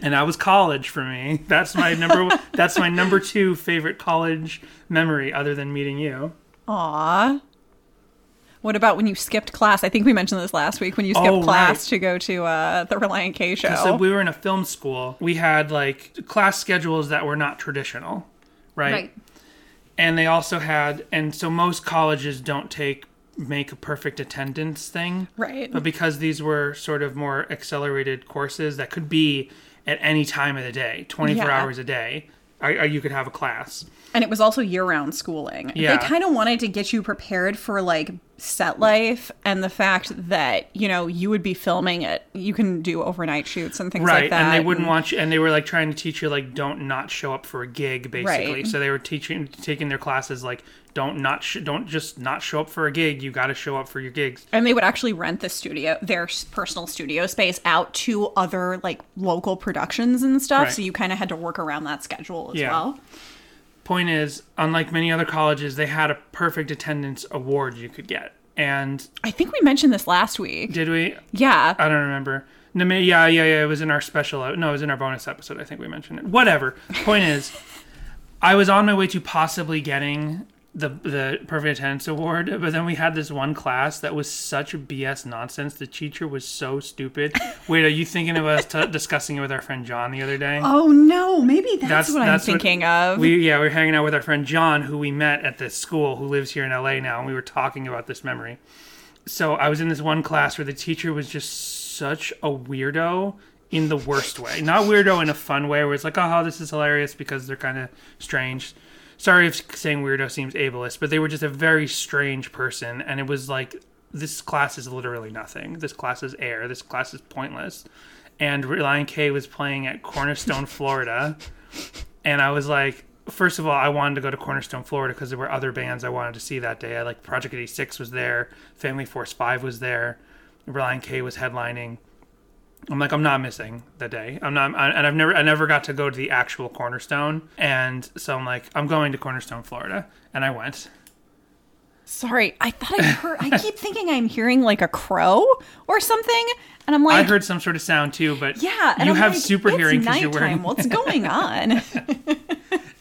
And that was college for me. That's my number two favorite college memory, other than meeting you. Aww. What about when you skipped class? I think we mentioned this last week, when you skipped class to go to the Relient K show. So we were in a film school. We had like class schedules that were not traditional, right? And they also had, and so most colleges don't make a perfect attendance thing. Right. But because these were sort of more accelerated courses that could be at any time of the day, 24 hours a day, you could have a class. And it was also year-round schooling. Yeah. They kind of wanted to get you prepared for, like, set life and the fact that, you know, you would be filming it. You can do overnight shshoots and things like that. Right, and they wouldn't want you. And they were, like, trying to teach you, like, don't not show up for a gig, basically. Right. So they were taking their classes, like, don't just not show up for a gig. You got to show up for your gigs. And they would actually rent the studio, their personal studio space, out to other, like, local productions and stuff. Right. So you kind of had to work around that schedule as well. Point is, unlike many other colleges, they had a perfect attendance award you could get. And I think we mentioned this last week. Did we? Yeah. I don't remember. No, yeah. It was in our it was in our bonus episode. I think we mentioned it. Whatever. Point is, I was on my way to possibly getting the perfect attendance award, but then we had this one class that was such BS nonsense. The teacher was so stupid. Wait, are you thinking of us discussing it with our friend John the other day? Oh no, maybe that's what I'm thinking of. We were hanging out with our friend John, who we met at this school, who lives here in LA now, and we were talking about this memory. So I was in this one class where the teacher was just such a weirdo. In the worst way. Not weirdo in a fun way, where it's like, oh, this is hilarious because they're kind of strange. Sorry if saying weirdo seems ableist, but they were just a very strange person, and it was like, this class is literally nothing. This class is air. This class is pointless. And Relient K was playing at Cornerstone, Florida, and I was like, first of all, I wanted to go to Cornerstone, Florida, because there were other bands I wanted to see that day. Like Project 86 was there, Family Force 5 was there, Relient K was headlining. I'm like, I'm not missing the day. I never got to go to the actual Cornerstone. And so I'm like, I'm going to Cornerstone, Florida. And I went. Sorry, I thought I heard, I keep thinking I'm hearing like a crow or something. And I'm like, I heard some sort of sound too, but yeah, and you have like, super hearing because you're wearing. What's going on?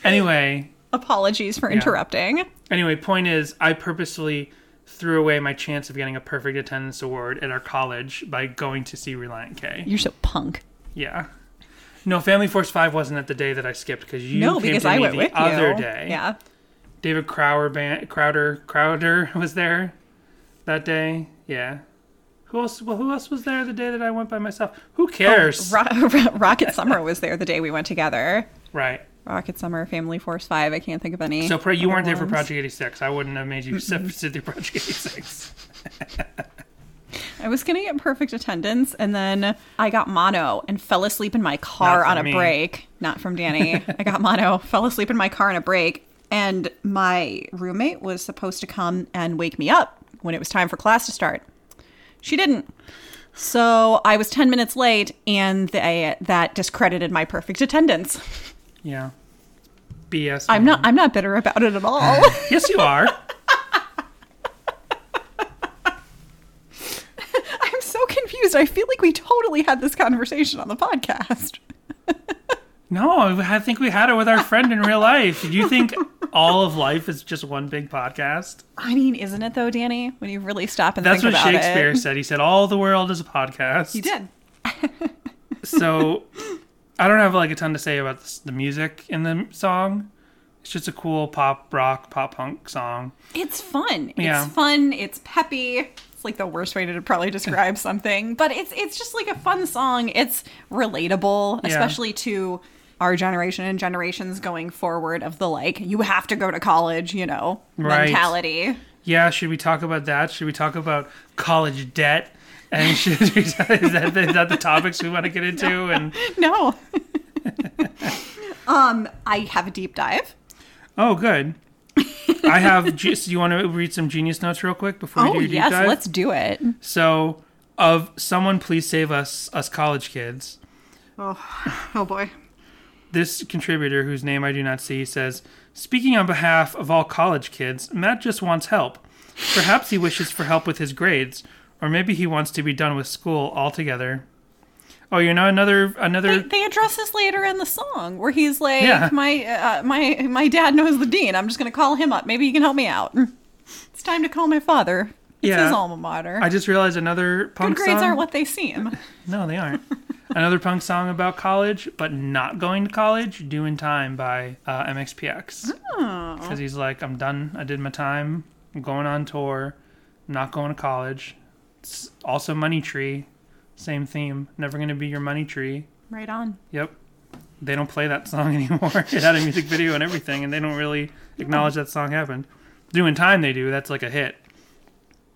Anyway. Apologies for interrupting. Anyway, point is, I purposely threw away my chance of getting a perfect attendance award at our college by going to see Relient K. You're so punk. Yeah. No, Family Force 5 wasn't at the day that I skipped because you came to me the other day. Yeah. David Crowder was there that day. Yeah. Who else was there the day that I went by myself? Who cares? Oh, Rocket Summer was there the day we went together. Right. Rocket Summer, Family Force 5. I can't think of any. So you weren't there for Project 86. I wouldn't have made you sit through Project 86. I was going to get perfect attendance, and then I got mono and fell asleep in my car on a break. Not from Danny. I got mono, fell asleep in my car on a break, and my roommate was supposed to come and wake me up when it was time for class to start. She didn't. So I was 10 minutes late, and that discredited my perfect attendance. Yeah. BS. I'm not bitter about it at all. Yes, you are. I'm so confused. I feel like we totally had this conversation on the podcast. No, I think we had it with our friend in real life. Do you think all of life is just one big podcast? I mean, isn't it though, Danny? When you really stop and think about it. That's what Shakespeare said. He said, all the world is a podcast. He did. So I don't have like a ton to say about the music in the song. It's just a cool pop rock, pop punk song. It's fun. Yeah. It's fun. It's peppy. It's like the worst way to probably describe something, but it's just like a fun song. It's relatable, especially to our generation and generations going forward of the like, you have to go to college, you know, mentality. Yeah. Should we talk about that? Should we talk about college debt? And is that the topics we want to get into? No. And no. I have a deep dive. Oh, good. I have. Do you want to read some Genius Notes real quick before we do your deep dive? Oh, yes, let's do it. So, of someone, please save us college kids. Oh boy. This contributor, whose name I do not see, says, speaking on behalf of all college kids, Matt just wants help. Perhaps he wishes for help with his grades. Or maybe he wants to be done with school altogether. Oh, you know, another. They address this later in the song where he's like, my dad knows the dean. I'm just going to call him up. Maybe he can help me out. It's time to call my father. It's his alma mater. I just realized another punk song. Good grades aren't what they seem. No, they aren't. Another punk song about college, but not going to college, Doing Time by MXPX. Oh. Because he's like, I'm done. I did my time. I'm going on tour. I'm not going to college. It's also Money Tree, same theme. Never gonna be your money tree. Right on. Yep. They don't play that song anymore. It had a music video and everything, and they don't really acknowledge that song happened. Doing Time, they do. That's like a hit.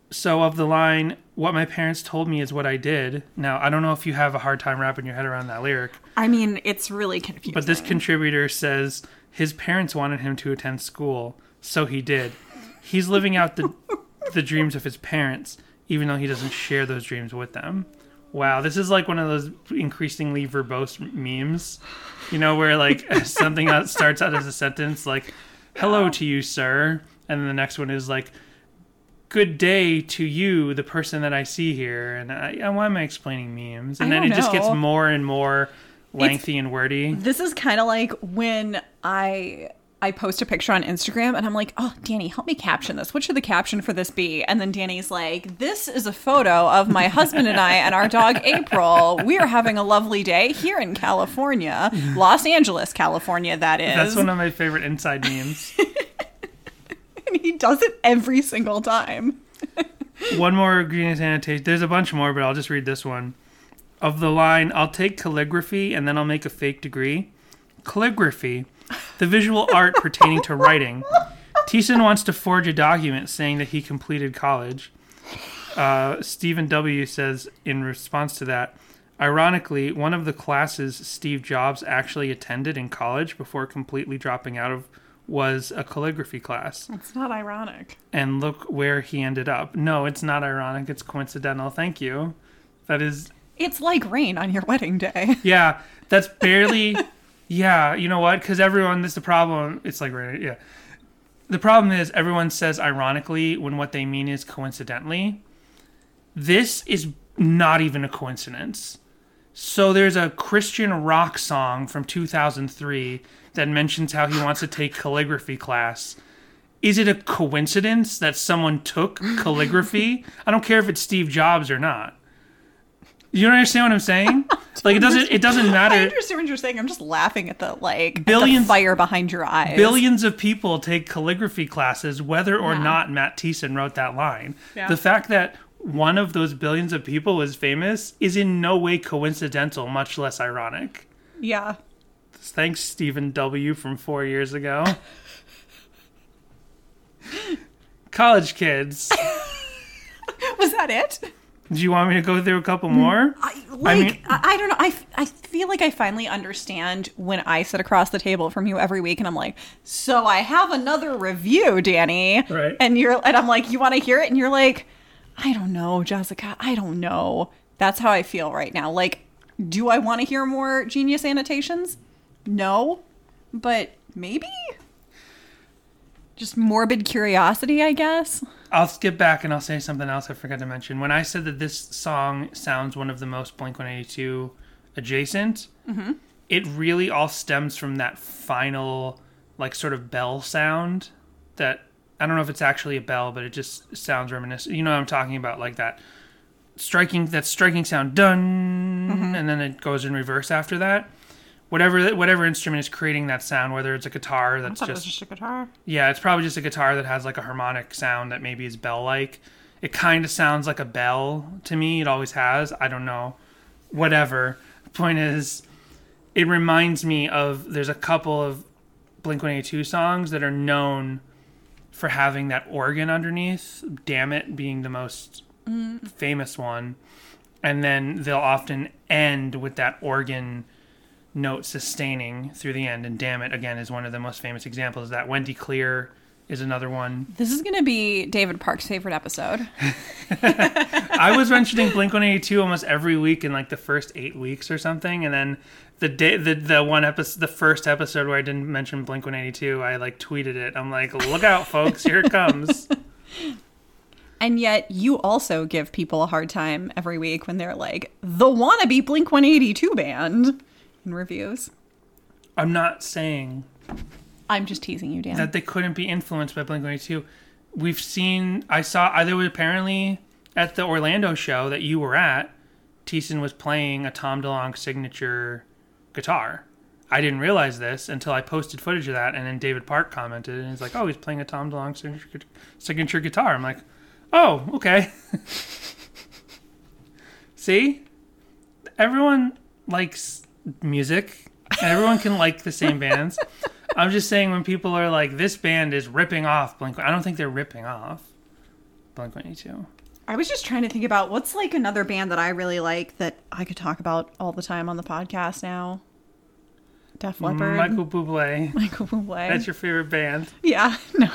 So of the line, what my parents told me is what I did. Now, I don't know if you have a hard time wrapping your head around that lyric. I mean, it's really confusing. But this contributor says his parents wanted him to attend school, so he did. He's living out the dreams of his parents, even though he doesn't share those dreams with them. Wow, this is like one of those increasingly verbose memes, you know, where like something that starts out as a sentence like, hello to you, sir. And then the next one is like, good day to you, the person that I see here. And why am I explaining memes? And then it just gets more and more lengthy and wordy. This is kind of like when I post a picture on Instagram and I'm like, oh, Danny, help me caption this. What should the caption for this be? And then Danny's like, this is a photo of my husband and I and our dog, April. We are having a lovely day here in California, Los Angeles, California, that is. That's one of my favorite inside memes. And he does it every single time. One more Greenest annotation. There's a bunch more, but I'll just read this one. Of the line, I'll take calligraphy and then I'll make a fake degree. Calligraphy, the visual art pertaining to writing. Thiessen wants to forge a document saying that he completed college. Stephen W. says in response to that, ironically, one of the classes Steve Jobs actually attended in college before completely dropping out of was a calligraphy class. It's not ironic. And look where he ended up. No, it's not ironic. It's coincidental. Thank you. That is... It's like rain on your wedding day. Yeah, that's barely... Yeah, you know what? Because everyone, this is the problem. It's like, right, yeah. The problem is everyone says ironically when what they mean is coincidentally. This is not even a coincidence. So there's a Christian rock song from 2003 that mentions how he wants to take calligraphy class. Is it a coincidence that someone took calligraphy? I don't care if it's Steve Jobs or not. You don't understand what I'm saying? Like it doesn't matter. I understand what you're saying. I'm just laughing at the like billions, the fire behind your eyes. Billions of people take calligraphy classes, whether or not Matt Thiessen wrote that line. Yeah. The fact that one of those billions of people is famous is in no way coincidental, much less ironic. Yeah. Thanks, Stephen W. from 4 years ago. College kids. Was that it? Do you want me to go through a couple more? I don't know. I feel like I finally understand when I sit across the table from you every week and I'm like, so I have another review, Danny. Right. And I'm like, you want to hear it? And you're like, I don't know, Jessica. I don't know. That's how I feel right now. Like, do I want to hear more Genius annotations? No, but maybe. Just morbid curiosity, I guess. I'll skip back and I'll say something else I forgot to mention. When I said that this song sounds one of the most Blink-182 adjacent, mm-hmm. it really all stems from that final, like, sort of bell sound that, I don't know if it's actually a bell, but it just sounds reminiscent. You know what I'm talking about, like that striking sound, dun, mm-hmm. and then it goes in reverse after that. Whatever instrument is creating that sound, whether it's a guitar that's just a guitar. Yeah, it's probably just a guitar that has like a harmonic sound that maybe is bell-like. It kind of sounds like a bell to me. It always has. I don't know. Whatever. The point is, it reminds me of, there's a couple of Blink-182 songs that are known for having that organ underneath. Damn It being the most famous one. And then they'll often end with that organ note sustaining through the end, and Damn It again is one of the most famous examples. That Wendy Clear is another one. This is going to be David Park's favorite episode. I was mentioning Blink-182 almost every week in like the first 8 weeks or something, and then the first episode where I didn't mention Blink-182, I like tweeted it. I'm like, look out, folks, here it comes. And yet you also give people a hard time every week when they're like, the wannabe Blink-182 band. Reviews. I'm not saying. I'm just teasing you, Dan. That they couldn't be influenced by Blink-182. We've seen. There was apparently at the Orlando show that you were at. Thiessen was playing a Tom DeLonge signature guitar. I didn't realize this until I posted footage of that, and then David Park commented, and he's like, "Oh, he's playing a Tom DeLonge signature guitar." I'm like, "Oh, okay." See, everyone likes music, and everyone can like the same bands. I'm just saying, when people are like, this band is ripping off Blink, I don't think they're ripping off Blink-182. I was just trying to think about what's like another band that I really like that I could talk about all the time on the podcast now. Def Leppard. Michael Bublé. That's your favorite band? Yeah, no.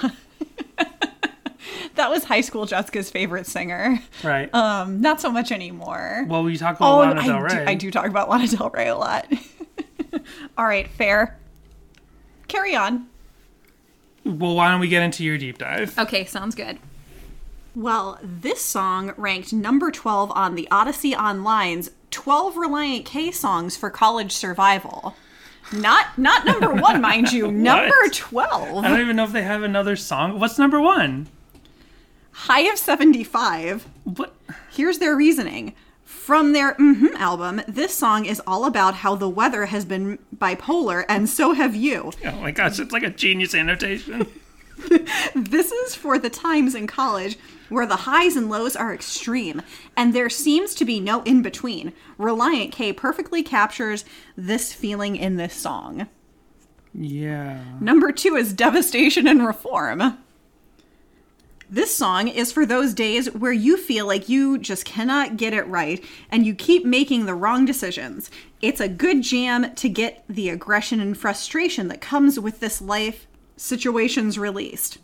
That was high school Jessica's favorite singer. Right. Not so much anymore. Well, you talk about Lana Del Rey. I do talk about Lana Del Rey a lot. All right, fair. Carry on. Well, why don't we get into your deep dive? Okay, sounds good. Well, this song ranked number 12 on the Odyssey Online's 12 Relient K songs for college survival. Not number one, mind you. Number 12. I don't even know if they have another song. What's number one? High of 75. What? Here's their reasoning. From their album, this song is all about how the weather has been bipolar, and so have you. Oh my gosh, it's like a genius annotation. This is for the times in college where the highs and lows are extreme, and there seems to be no in-between. Relient K perfectly captures this feeling in this song. Yeah. Number 2 is Devastation and Reform. This song is for those days where you feel like you just cannot get it right and you keep making the wrong decisions. It's a good jam to get the aggression and frustration that comes with this life situations released.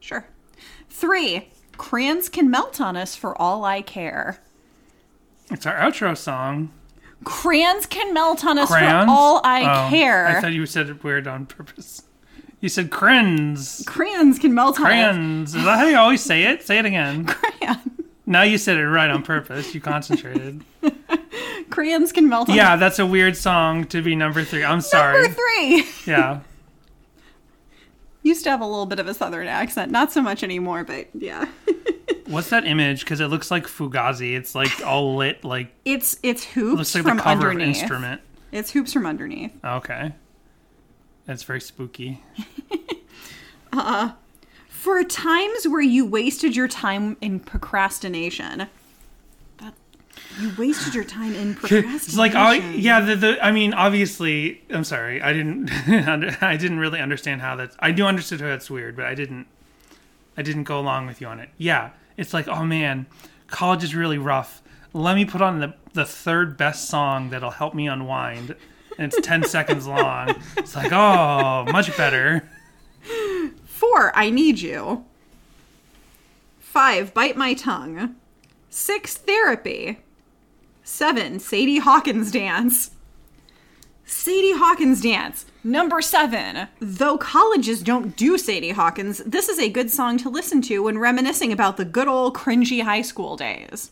Sure. 3, Crayons Can Melt on Us for All I Care. It's our outro song. Crayons Can Melt on Us for All I Care. I thought you said it weird on purpose. You said crayons. Crayons can melt on us. Crayons. Is that how you always say it? Say it again. Crayons. Now you said it right on purpose. You concentrated. Crayons can melt on us. Yeah, that's a weird song to be number 3. I'm sorry. Number 3. Yeah. Used to have a little bit of a southern accent. Not so much anymore, but yeah. What's that image? Because it looks like Fugazi. It's like all lit. Like It's Hoops looks like from the cover underneath. Of an instrument. It's Hoops from underneath. Okay. That's very spooky. For times where you wasted your time in procrastination. You wasted your time in procrastination. It's like, obviously, I'm sorry. I didn't really understand how that's, I do understand how that's weird, but I didn't go along with you on it. Yeah. It's like, oh man, college is really rough. Let me put on the third best song that'll help me unwind. And it's 10 seconds long. It's like, oh, much better. 4, I Need You. 5, Bite My Tongue. 6, Therapy. 7, Sadie Hawkins Dance. Sadie Hawkins dance, number 7. Though colleges don't do Sadie Hawkins, this is a good song to listen to when reminiscing about the good old cringy high school days.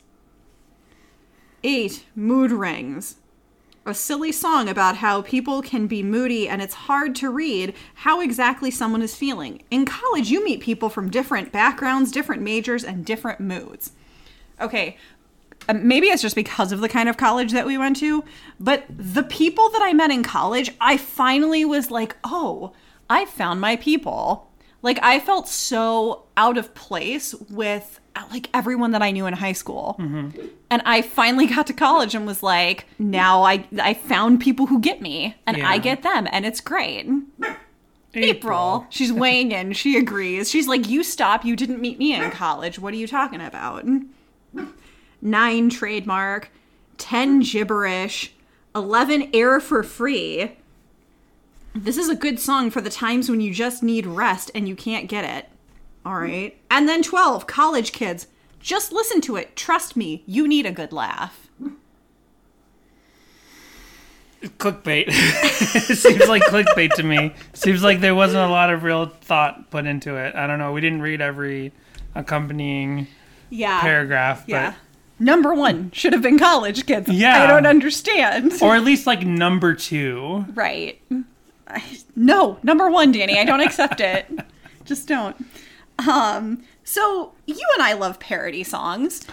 8. Mood Rings. A silly song about how people can be moody and it's hard to read how exactly someone is feeling. In college, you meet people from different backgrounds, different majors, and different moods. Okay. Maybe it's just because of the kind of college that we went to, but the people that I met in college, I finally was like, oh, I found my people. Like, I felt so out of place with, like, everyone that I knew in high school. Mm-hmm. And I finally got to college and was like, now I found people who get me, and I get them, and it's great. April. She's weighing in. She agrees. She's like, you stop. You didn't meet me in college. What are you talking about? 9. Trademark. 10. Gibberish. 11. Air for Free. This is a good song for the times when you just need rest and you can't get it. All right. And then 12. College Kids. Just listen to it. Trust me, you need a good laugh. Clickbait. It seems like clickbait to me. Seems like there wasn't a lot of real thought put into it. I don't know. We didn't read every accompanying paragraph. But... yeah. Number 1 should have been College Kids. Yeah. I don't understand. Or at least like number 2. Right. No, number 1, Danny. I don't accept it. Just don't. So you and I love parody songs.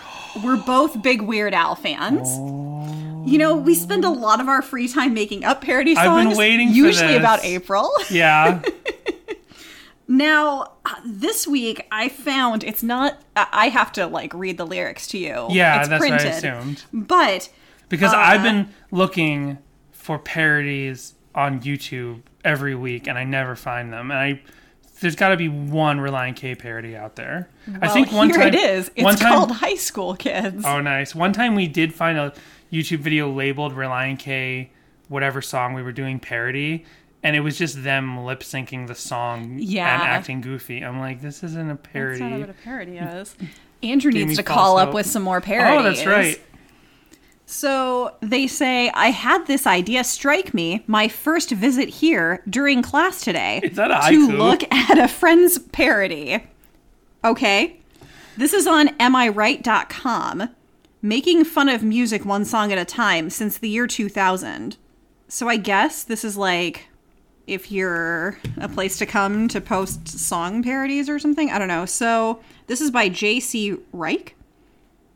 We're both big Weird Al fans. Oh. You know, we spend a lot of our free time making up parody songs. I've been waiting for this. Usually about April. Yeah. Now, this week I found it's not... I have to, like, read the lyrics to you. Yeah, it's that's printed, what I assumed. But... because I've been looking for parodies on YouTube every week, and I never find them. And there's got to be one Relient K parody out there. Well, I think one time... here it is. It's called High School Kids. Oh, nice. One time we did find a YouTube video labeled Relient K, whatever song we were doing parody, and it was just them lip syncing the song and acting goofy. I'm like, this isn't a parody. That's not what a parody is. Andrew needs to call up with some more parodies. Oh, that's right. So they say, I had this idea strike me my first visit here during class today. Is that a haiku? To look at a friend's parody. Okay. This is on amiright.com. Making fun of music one song at a time since the year 2000. So I guess this is like... if you're a place to come to post song parodies or something. I don't know. So this is by J.C. Reich.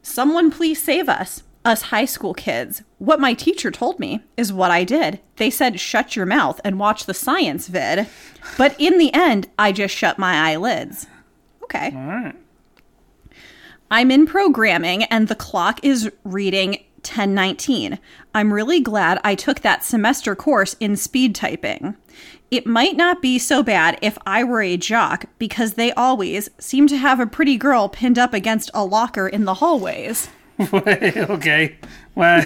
Someone please save us. Us high school kids. What my teacher told me is what I did. They said, shut your mouth and watch the science vid. But in the end, I just shut my eyelids. Okay. All right. I'm in programming and the clock is reading 10:19. I'm really glad I took that semester course in speed typing. It might not be so bad if I were a jock because they always seem to have a pretty girl pinned up against a locker in the hallways. Okay. Well,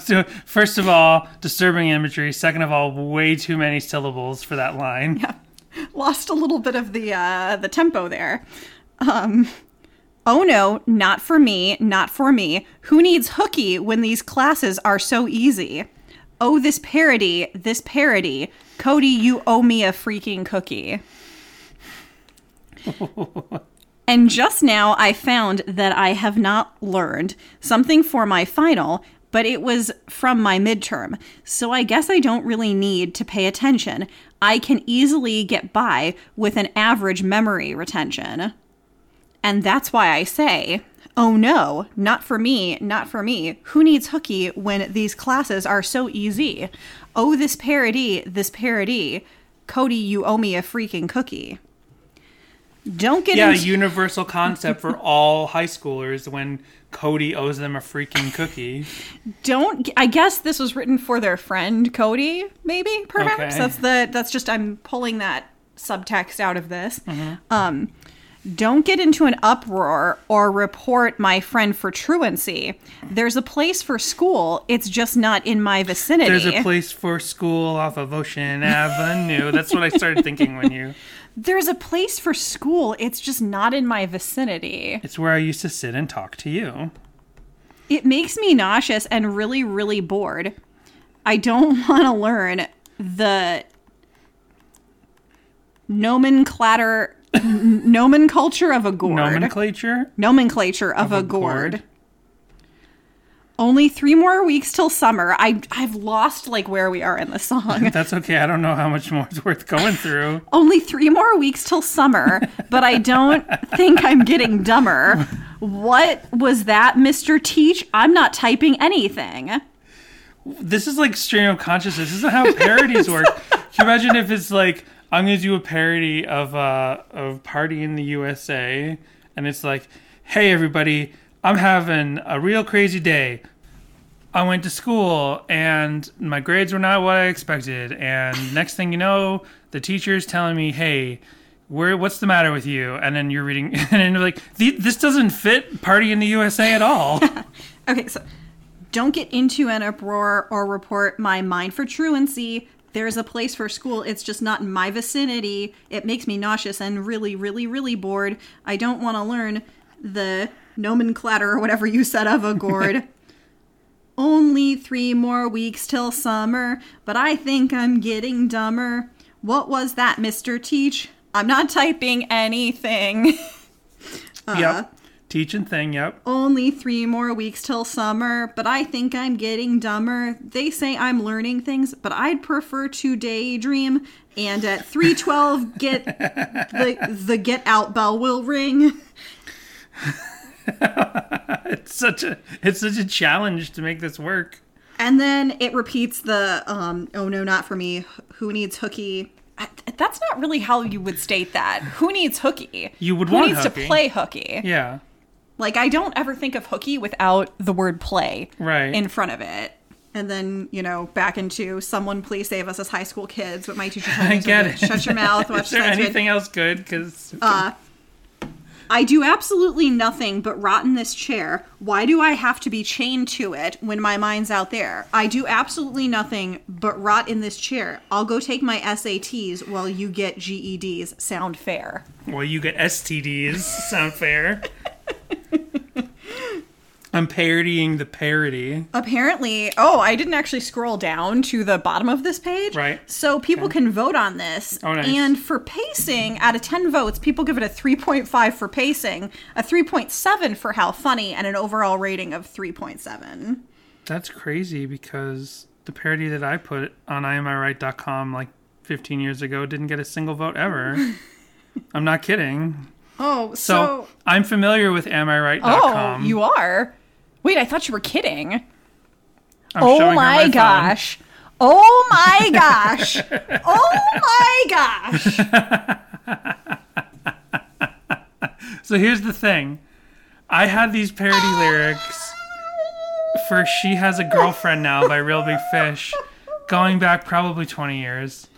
so first of all, disturbing imagery. Second of all, way too many syllables for that line. Yeah. Lost a little bit of the tempo there. Oh no, not for me, not for me. Who needs hooky when these classes are so easy? Oh, this parody, this parody. Cody, you owe me a freaking cookie. And just now I found that I have not learned something for my final, but it was from my midterm. So I guess I don't really need to pay attention. I can easily get by with an average memory retention. And that's why I say, oh no, not for me, not for me. Who needs hooky when these classes are so easy? Oh, this parody, this parody. Cody, you owe me a freaking cookie. Don't get a universal concept for all high schoolers when Cody owes them a freaking cookie. I guess this was written for their friend Cody, maybe, perhaps. Okay. That's just, I'm pulling that subtext out of this. Mm-hmm. Don't get into an uproar or report my friend for truancy. There's a place for school. It's just not in my vicinity. There's a place for school off of Ocean Avenue. That's what I started thinking when you... There's a place for school. It's just not in my vicinity. It's where I used to sit and talk to you. It makes me nauseous and really, really bored. I don't want to learn the nomenclature of a gourd. Nomenclature of a gourd. Only 3 more weeks till summer. I've lost like where we are in the song. That's okay. I don't know how much more it's worth going through. Only 3 more weeks till summer, but I don't think I'm getting dumber. What was that, Mr. Teach? I'm not typing anything. This is like stream of consciousness. This is how parodies work. Can you imagine if it's like, I'm going to do a parody of Party in the USA, and it's like, hey, everybody, I'm having a real crazy day. I went to school and my grades were not what I expected. And next thing you know, the teacher's telling me, hey, what's the matter with you? And then you're reading, and then you're like, this doesn't fit Party in the USA at all. Okay, so don't get into an uproar or report my mind for truancy. There's a place for school. It's just not in my vicinity. It makes me nauseous and really, really, really bored. I don't want to learn the nomenclature or whatever you said of a gourd. Only 3 more weeks till summer, but I think I'm getting dumber. What was that, Mr. Teach? I'm not typing anything. Yep. Teach and thing, yep. Only 3 more weeks till summer, but I think I'm getting dumber. They say I'm learning things, but I'd prefer to daydream. And at 3:12, the get out bell will ring. It's such a challenge to make this work. And then it repeats the oh no, not for me, who needs hooky. That's not really how you would state that. Who needs hooky? You would want hooky. Who needs to play hooky? Yeah. Like, I don't ever think of hooky without the word play right in front of it. And then, you know, back into someone please save us as high school kids, but my teacher told me to shut your mouth. Watch. Is there anything else good? Because I do absolutely nothing but rot in this chair. Why do I have to be chained to it when my mind's out there? I do absolutely nothing but rot in this chair. I'll go take my SATs while you get GEDs. Sound fair. Well, you get STDs. Sound fair. I'm parodying the parody. Apparently. Oh, I didn't actually scroll down to the bottom of this page. Right. So people can vote on this. Oh, nice. And for pacing, out of 10 votes, people give it a 3.5 for pacing, a 3.7 for how funny, and an overall rating of 3.7. That's crazy because the parody that I put on IamIRight.com like 15 years ago didn't get a single vote ever. I'm not kidding. Oh, so I'm familiar with AmIRight.com. Oh, you are? Wait, I thought you were kidding. Oh my gosh. Oh my gosh. So here's the thing. I had these parody lyrics for She Has a Girlfriend Now by Real Big Fish going back probably 20 years.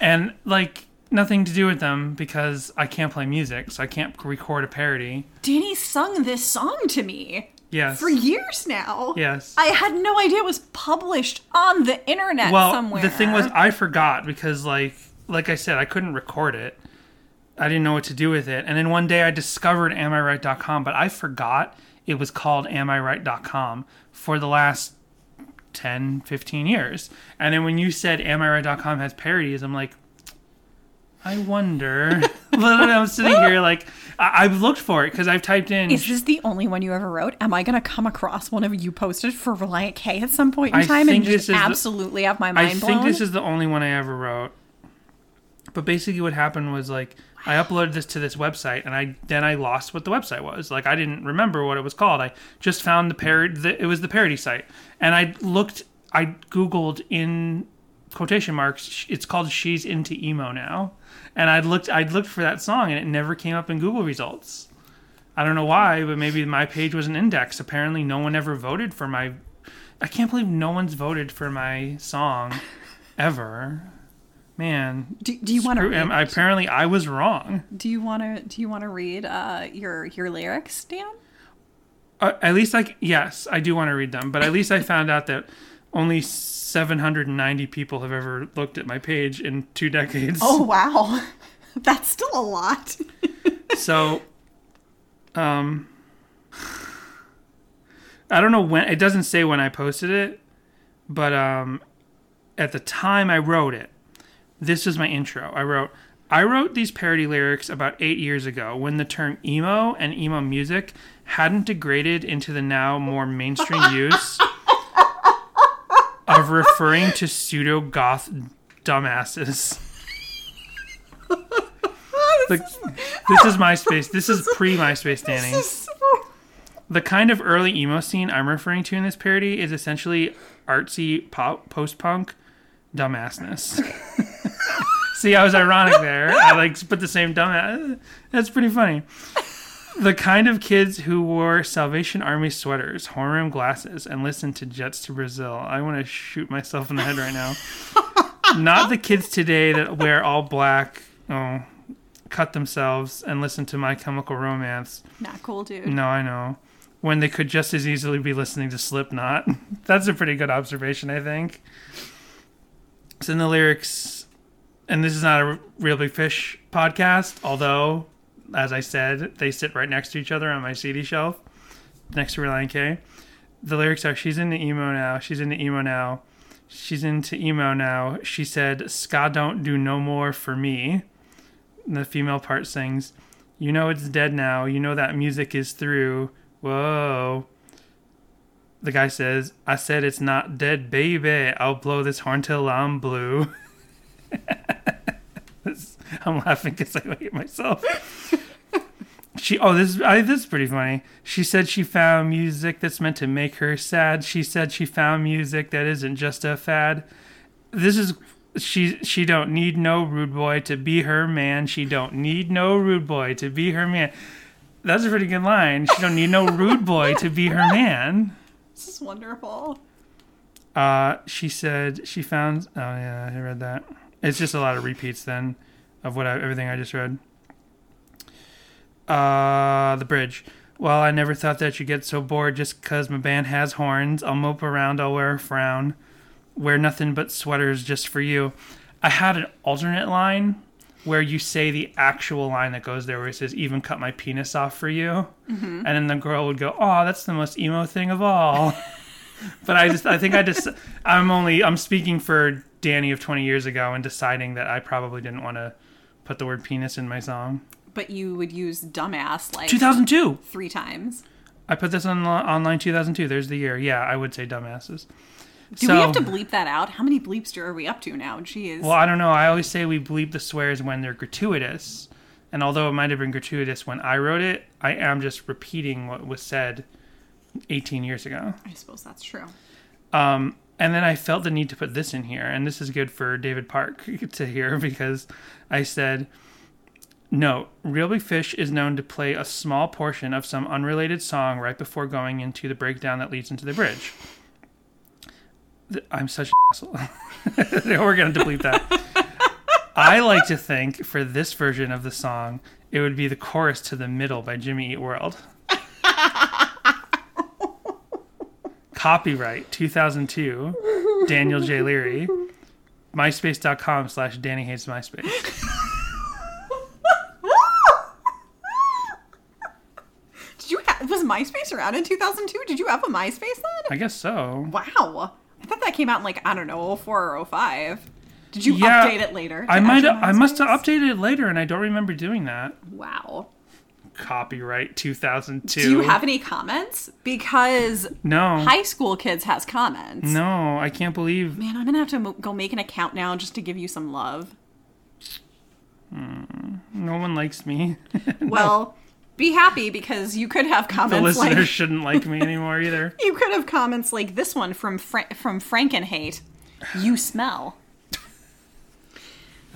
And like, nothing to do with them because I can't play music, so I can't record a parody. Danny sung this song to me. Yes. For years now. Yes. I had no idea it was published on the internet somewhere. Well, the thing was, I forgot because, like I said, I couldn't record it. I didn't know what to do with it. And then one day I discovered AmIRight.com, but I forgot it was called AmIRight.com for the last 10, 15 years. And then when you said AmIRight.com has parodies, I'm like, I wonder. Literally, I'm sitting here like, I've looked for it because I've typed in. Is this the only one you ever wrote? Am I going to come across one of you posted for Relient K at some point in time and just absolutely have my mind blown? I think this is the only one I ever wrote. But basically what happened was like, I uploaded this to this website and I lost what the website was. Like, I didn't remember what it was called. I just found it was the parody site. And I Googled in quotation marks, it's called She's Into Emo Now. And I'd looked for that song, and it never came up in Google results. I don't know why, but maybe my page was an index. Apparently, no one ever voted for my... I can't believe no one's voted for my song ever. Man. Do you want to read? Apparently, I was wrong. Do you want to read your lyrics, Dan? At least, yes, I do want to read them. But at least I found out that only 790 people have ever looked at my page in 2 decades. Oh, wow. That's still a lot. So, I don't know when. It doesn't say when I posted it, But at the time I wrote it, this is my intro. I wrote these parody lyrics about 8 years ago when the term emo and emo music hadn't degraded into the now more mainstream use of referring to pseudo-goth dumbasses. This is MySpace. This is pre-MySpace, Danny. The kind of early emo scene I'm referring to in this parody is essentially artsy pop, post-punk dumbassness. See, I was ironic there. I put the same dumbass. That's pretty funny. The kind of kids who wore Salvation Army sweaters, horn rim glasses, and listened to Jets to Brazil. I want to shoot myself in the head right now. Not the kids today that wear all black, cut themselves, and listen to My Chemical Romance. Not cool, dude. No, I know. When they could just as easily be listening to Slipknot. That's a pretty good observation, I think. It's in the lyrics, and this is not a Real Big Fish podcast, although, as I said, they sit right next to each other on my CD shelf, next to Relient K. The lyrics are, she's into emo now, she's into emo now, she's into emo now, she said, ska don't do no more for me. And the female part sings, you know it's dead now, you know that music is through, whoa. The guy says, I said it's not dead, baby, I'll blow this horn till I'm blue. I'm laughing because I hate myself. This is pretty funny. She said she found music that's meant to make her sad. She said she found music that isn't just a fad. This is, she don't need no rude boy to be her man. She don't need no rude boy to be her man. That's a pretty good line. She don't need no rude boy to be her man. This is wonderful. She said she found, oh yeah, I read that. It's just a lot of repeats then of everything I just read. The bridge. Well, I never thought that you'd get so bored just because my band has horns. I'll mope around, I'll wear a frown. Wear nothing but sweaters just for you. I had an alternate line where you say the actual line that goes there where it says, even cut my penis off for you. Mm-hmm. And then the girl would go, oh, that's the most emo thing of all. But I'm speaking for Danny of 20 years ago and deciding that I probably didn't want to put the word penis in my song. But you would use dumbass 2002 three times. I put this on online 2002. There's the year. Yeah, I would say dumbasses. Do we have to bleep that out? How many bleeps are we up to now? Jeez. Well, I don't know. I always say we bleep the swears when they're gratuitous. And although it might have been gratuitous when I wrote it, I am just repeating what was said 18 years ago. I suppose that's true. And then I felt the need to put this in here, and this is good for David Park to hear because I said, no, Real Big Fish is known to play a small portion of some unrelated song right before going into the breakdown that leads into the bridge. I'm such an asshole. We're going to delete that. I like to think for this version of the song, it would be the chorus to The Middle by Jimmy Eat World. Copyright 2002, Daniel J. Leary, myspace.com/DannyHatesMyspace. Was MySpace around in 2002? Did you have a MySpace then? I guess so. Wow. I thought that came out in '04 or '05. Did you update it later? I must have updated it later and I don't remember doing that. Wow. Copyright 2002. Do you have any comments? Because no. High school kids has comments. No, I can't believe. Man, I'm going to have to go make an account now just to give you some love. No one likes me. No. Well, be happy because you could have comments the listeners shouldn't like me anymore either. You could have comments like this one from Frankenhate. You smell.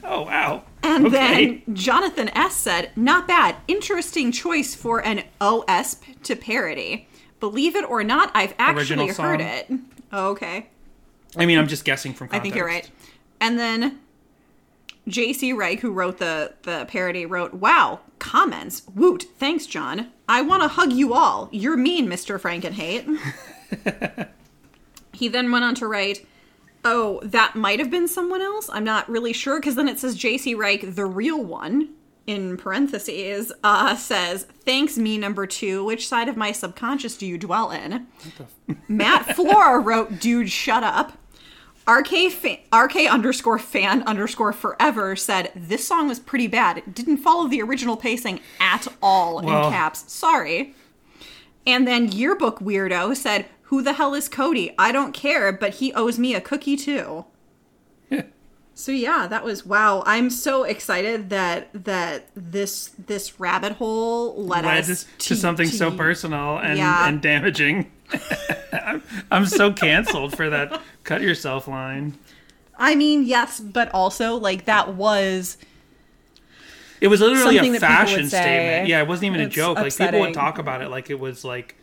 Oh, wow. And then Jonathan S. said, not bad. Interesting choice for an OSP to parody. Believe it or not, I've actually heard it. Oh, okay. I mean, I'm just guessing from context. I think you're right. And then J.C. Reich, who wrote the parody, wrote, wow, comments. Woot. Thanks, John. I want to hug you all. You're mean, Mr. Frankenhate. He then went on to write, oh, that might have been someone else. I'm not really sure, because then it says J.C. Reich, the real one, in parentheses, says, thanks, me number two. Which side of my subconscious do you dwell in? Matt Flora wrote, dude, shut up. RK_fan_forever said, this song was pretty bad. It didn't follow the original pacing at all, in caps. Sorry. And then Yearbook Weirdo said, who the hell is Cody? I don't care, but he owes me a cookie too. So yeah, that was, wow. I'm so excited that this rabbit hole led us to something so personal and damaging. I'm so canceled for that cut yourself line. I mean, yes, but also like that was... It was literally a fashion statement. Yeah, it wasn't even a joke. Upsetting. Like people would talk about it like it was like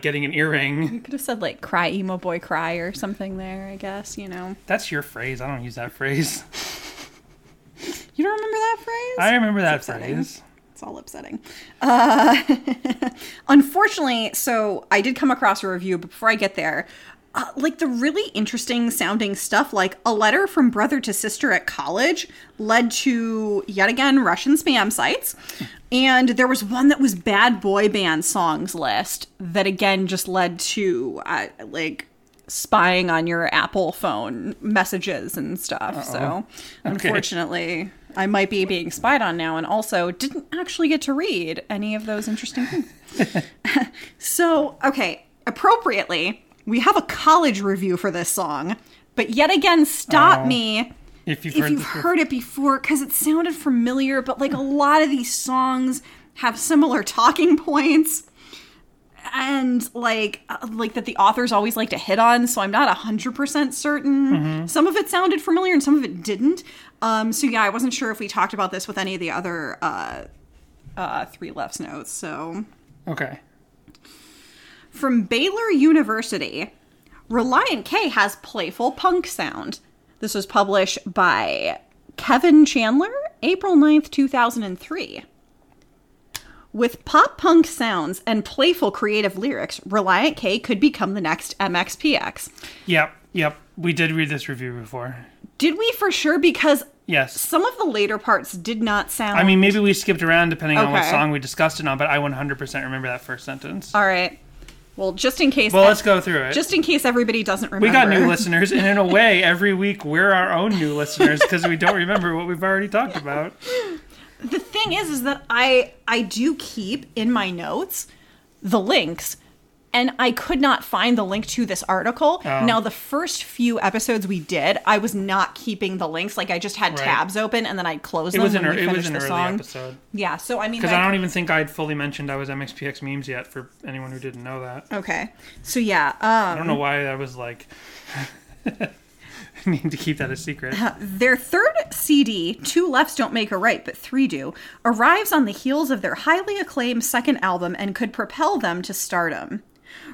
getting an earring. You could have said like cry emo boy cry or something there, I guess, you know. That's your phrase. I don't use that phrase. You don't remember that phrase? I remember that phrase. It's all upsetting. Unfortunately, so I did come across a review, but before I get there, like the really interesting sounding stuff, like a letter from brother to sister at college led to yet again Russian spam sites. And there was one that was bad boy band songs list that again just led to like spying on your Apple phone messages and stuff. Uh-oh. So unfortunately, I might be being spied on now, and also didn't actually get to read any of those interesting things. So, okay, appropriately, we have a college review for this song, but yet again, stop me if you've heard it before, because it sounded familiar, but like a lot of these songs have similar talking points and like that the authors always like to hit on, so I'm not 100% certain. Mm-hmm. Some of it sounded familiar and some of it didn't. So yeah, I wasn't sure if we talked about this with any of the other Three Lefts notes, so... Okay. From Baylor University, Relient K has playful punk sound. This was published by Kevin Chandler, April 9th, 2003. With pop punk sounds and playful creative lyrics, Relient K could become the next MXPX. Yep. We did read this review before. Did we for sure? Because yes, some of the later parts did not sound... I mean, maybe we skipped around depending on what song we discussed it on, but I 100% remember that first sentence. All right. Well, just in case... Well, let's go through it. Just in case everybody doesn't remember. We got new listeners, and in a way, every week, we're our own new listeners because we don't remember what we've already talked about. The thing is that I do keep in my notes the links, and I could not find the link to this article. Oh. Now, the first few episodes we did, I was not keeping the links. Like, I just had tabs open, and then I'd close them when we finished the song. It was an early episode. Yeah, so I mean... Because I don't even think I'd fully mentioned I was MXPX Memes yet, for anyone who didn't know that. Okay. So, yeah. I don't know why I was like... I need to keep that a secret. Their third CD, Two Lefts Don't Make a Right, but Three Do, arrives on the heels of their highly acclaimed second album and could propel them to stardom.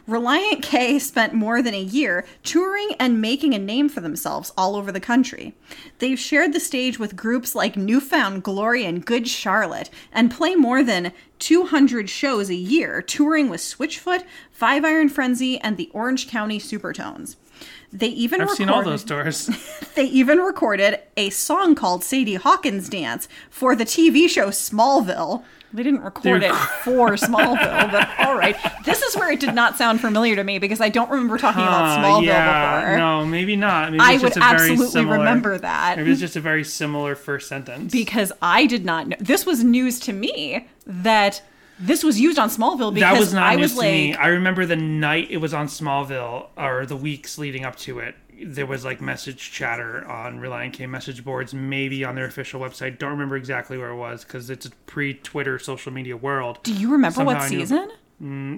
Relient K spent more than a year touring and making a name for themselves all over the country. They've shared the stage with groups like Newfound Glory and Good Charlotte and play more than 200 shows a year, touring with Switchfoot, Five Iron Frenzy, and the Orange County Supertones. I've seen all those tours. They even recorded a song called Sadie Hawkins Dance for the TV show Smallville. They didn't record it for Smallville, but all right. This is where it did not sound familiar to me because I don't remember talking about Smallville before. No, maybe not. Maybe I would absolutely remember that. Maybe it's just a very similar first sentence. Because I did not know. This was news to me that this was used on Smallville because that was not news to me. I remember the night it was on Smallville or the weeks leading up to it. There was like message chatter on Relient K message boards, maybe on their official website. Don't remember exactly where it was because it's a pre-Twitter social media world. Do you remember what season?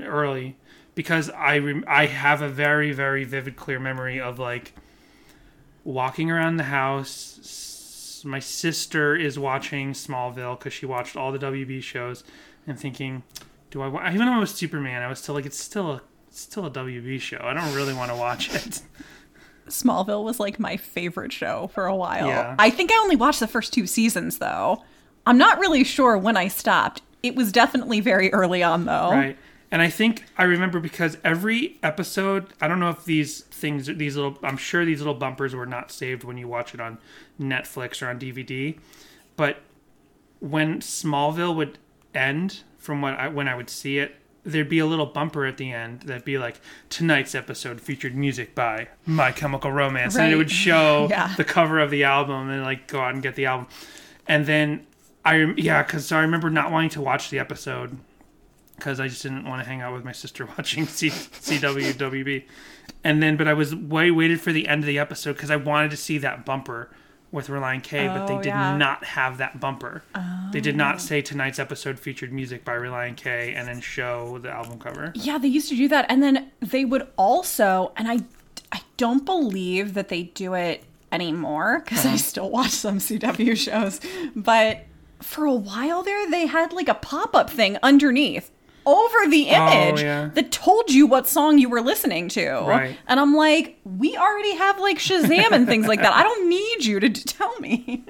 Early, because I have a very, very vivid, clear memory of like walking around the house. My sister is watching Smallville because she watched all the WB shows and thinking, do I want... Even though I was Superman, I was still like, it's still a WB show. I don't really want to watch it. Smallville was like my favorite show for a while. Yeah. I think I only watched the first two seasons though. I'm not really sure when I stopped. It was definitely very early on though. Right. And I think I remember because every episode, I don't know if I'm sure these little bumpers were not saved when you watch it on Netflix or on DVD, but when Smallville would end, when I would see it there'd be a little bumper at the end that'd be like, tonight's episode featured music by My Chemical Romance. Right. And it would show the cover of the album and like go out and get the album. And then I remember not wanting to watch the episode because I just didn't want to hang out with my sister watching CW WB. And then, but I was waited for the end of the episode because I wanted to see that bumper with Relient K, but they did not have that bumper. Oh. They did not say tonight's episode featured music by Relient K and then show the album cover. Yeah, they used to do that. And then they would also, and I don't believe that they do it anymore because I still watch some CW shows, but for a while there, they had like a pop-up thing underneath over the image that told you what song you were listening to. Right. And I'm like, we already have like Shazam and things like that. I don't need you to tell me.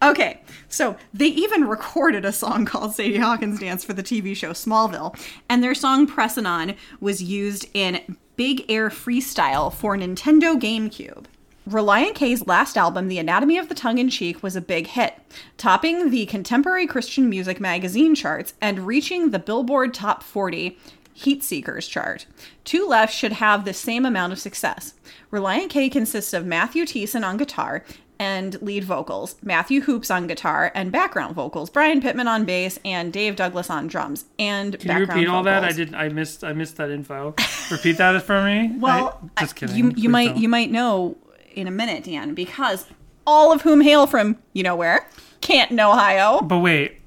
Okay, so they even recorded a song called Sadie Hawkins Dance for the TV show Smallville, and their song Pressin' On was used in Big Air Freestyle for Nintendo GameCube. Relient K's last album, The Anatomy of the Tongue in Cheek, was a big hit, topping the Contemporary Christian Music magazine charts and reaching the Billboard Top 40 Heatseekers chart. Two Left should have the same amount of success. Relient K consists of Matthew Thiessen on guitar and lead vocals, Matthew Hoopes on guitar and background vocals, Brian Pittman on bass, and Dave Douglas on drums and background vocals. Can you repeat all that? I missed that info. Repeat that for me? Well, just kidding. You might know in a minute, Dan, because all of whom hail from, you know where, Canton, Ohio. But wait,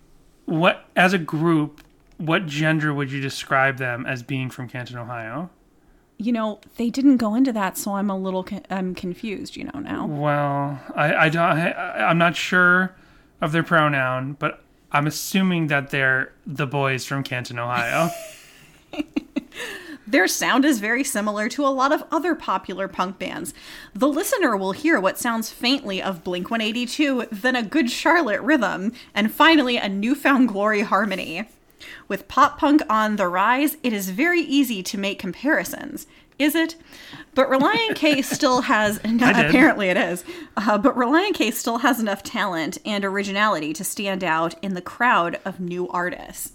what, as a group, what gender would you describe them as being from Canton, Ohio? You know, they didn't go into that, so I'm a little confused, you know, now. Well, I'm not sure of their pronoun, but I'm assuming that they're the boys from Canton, Ohio. Their sound is very similar to a lot of other popular punk bands. The listener will hear what sounds faintly of Blink-182, then a Good Charlotte rhythm, and finally a Newfound Glory harmony. With pop punk on the rise, it is very easy to make comparisons. Is it? But Relient K still has... Apparently it is. But Relient K still has enough talent and originality to stand out in the crowd of new artists.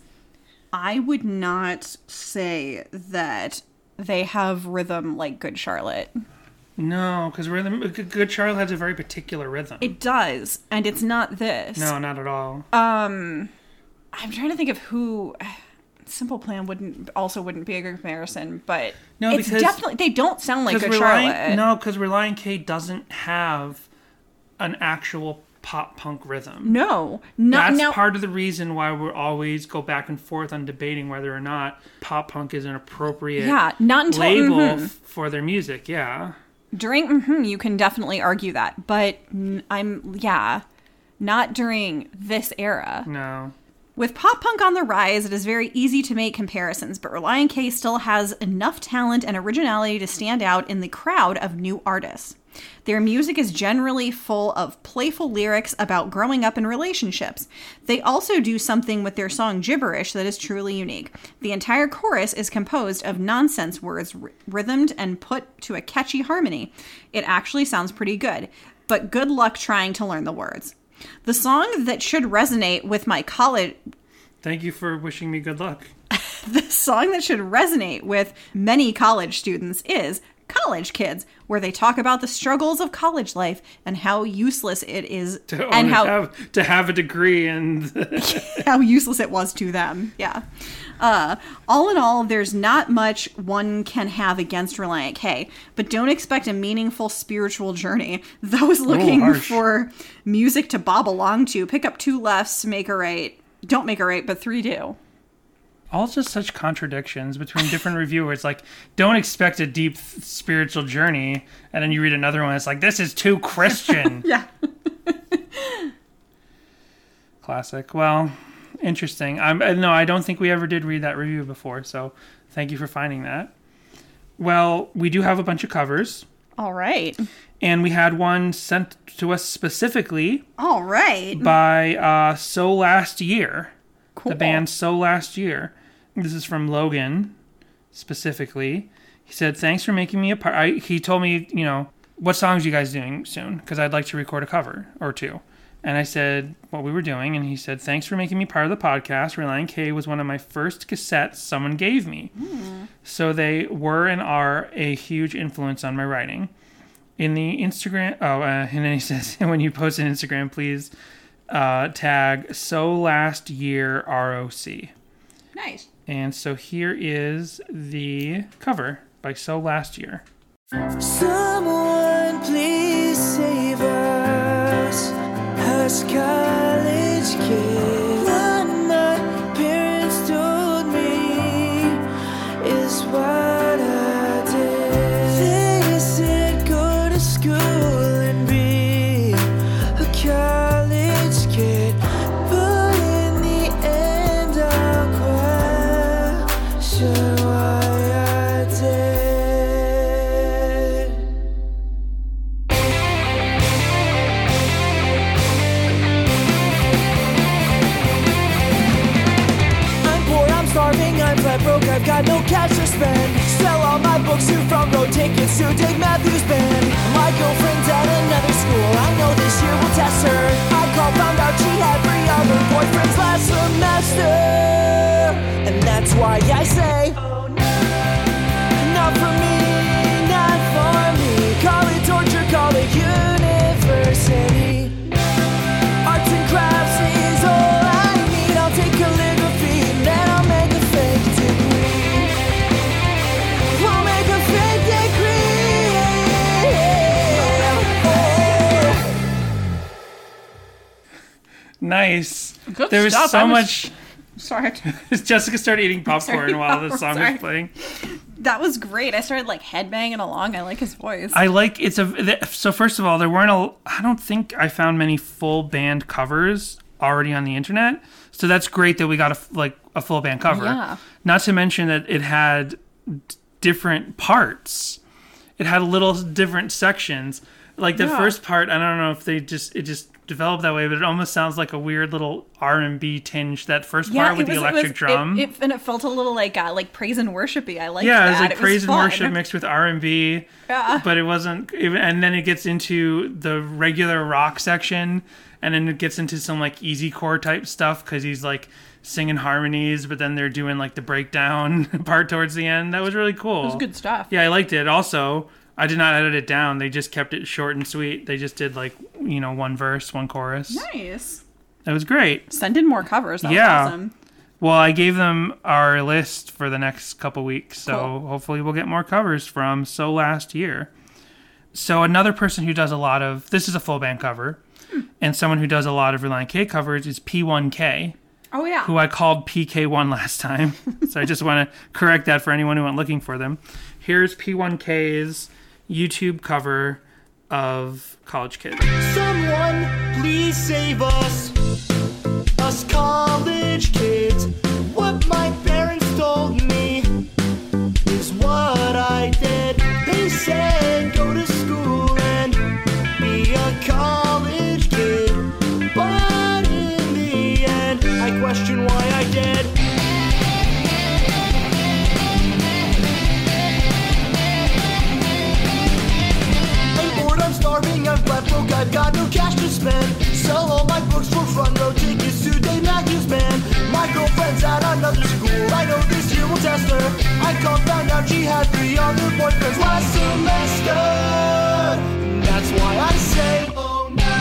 I would not say that they have rhythm like Good Charlotte. No, because Good Charlotte has a very particular rhythm. It does, and it's not this. No, not at all. I'm trying to think of who. Simple Plan wouldn't be a good comparison, but no, it's definitely they don't sound like Good Charlotte. No, because Relient K doesn't have an actual pop punk rhythm. No, not that's part of the reason why we always go back and forth on debating whether or not pop punk is an appropriate label for their music. Yeah, during you can definitely argue that, but not during this era. No. With pop punk on the rise, it is very easy to make comparisons, but Relient K still has enough talent and originality to stand out in the crowd of new artists. Their music is generally full of playful lyrics about growing up in relationships. They also do something with their song Gibberish that is truly unique. The entire chorus is composed of nonsense words rhythmed and put to a catchy harmony. It actually sounds pretty good, but good luck trying to learn the words. The song that should resonate with my college... Thank you for wishing me good luck. The song that should resonate with many college students is... College Kids, where they talk about the struggles of college life and how useless it is to have a degree and how useless it was to them. Yeah. All in all, there's not much one can have against Relient K, but don't expect a meaningful spiritual journey. Those looking for music to bob along to, pick up Two Lefts, Make a Right. Don't Make a Right, but Three Do. All just such contradictions between different reviewers. Like, don't expect a deep spiritual journey, and then you read another one. It's like, this is too Christian. Yeah. Classic. Well, interesting. I don't think we ever did read that review before. So, thank you for finding that. Well, we do have a bunch of covers. All right. And we had one sent to us specifically. All right. By So Last Year. Cool. The band So Last Year. This is from Logan, specifically. He said, thanks for making me a part. He told me, you know, what songs are you guys doing soon? Because I'd like to record a cover or two. And I said what we were doing, and he said, "Thanks for making me part of the podcast. Relient K was one of my first cassettes someone gave me." Mm. So they were and are a huge influence on my writing. In the Instagram... Oh, and then he says, "When you post on Instagram, please tag So Last Year ROC. Nice. And so here is the cover by So Last Year. "Someone please save us. Us college kids. What my parents told me is what I did. They said go to school and be a college kid. But in the end I'll question why I did." Broke, I've got no cash to spend. Sell all my books to front row tickets to Dave Matthews Band. My girlfriend's at another school, I know this year will test her. I called, found out she had three other boyfriends last semester. And that's why I say, oh no, not for me, not for me. Call it torture, call it university. Arts and crafts is all I need. I'll take calligraphy and then I'll make a fake degree. We'll make a fake degree. Nice. Good there was stuff. So much. Sorry. Jessica started eating popcorn while the song was playing. That was great. I started like headbanging along. I like his voice. I like it's a. So first of all, there weren't a. I don't think I found many full band covers already on the internet. So that's great that we got a full band cover. Yeah. Not to mention that it had different parts. It had little different sections. Like the first part, I don't know if they just developed that way, but it almost sounds like a weird little R&B tinge. That first part with the electric drum, and it felt a little like praise and worshipy. I liked that. It was like praise and worship mixed with R&B. Yeah, but it wasn't. And then it gets into the regular rock section, and then it gets into some like easy core type stuff because he's like singing harmonies, but then they're doing like the breakdown part towards the end. That was really cool. It was good stuff. Yeah, I liked it. Also, I did not edit it down. They just kept it short and sweet. They just did one verse, one chorus. Nice. That was great. Send in more covers. That was awesome. Well, I gave them our list for the next couple weeks, so hopefully we'll get more covers from So Last Year. So another person who does a lot of... This is a full band cover, and someone who does a lot of Relient K covers is P1K. Oh, yeah. Who I called PK1 last time, so I just want to correct that for anyone who went looking for them. Here's P1K's... YouTube cover of College Kids. "Someone please save us, us college kids. What my parents told me is what I did. They said go to school and be a college kid. But in the end, I question why I did. I've got no cash to spend. Sell all my books for front row tickets to Dave Matthews Band. My girlfriend's at another school, I know this year will test her. I called, found out she had three other boyfriends last semester. And that's why I say, oh no,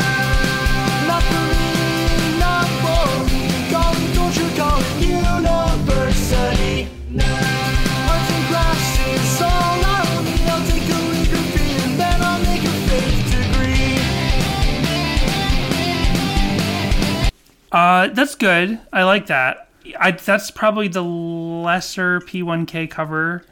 not for me, not for me. Call it torture, call it university. No. Arts and crafts is all I need. I'll take calligraphy and then I'll make a fake degree." That's good. I like that. That's probably the lesser P1K cover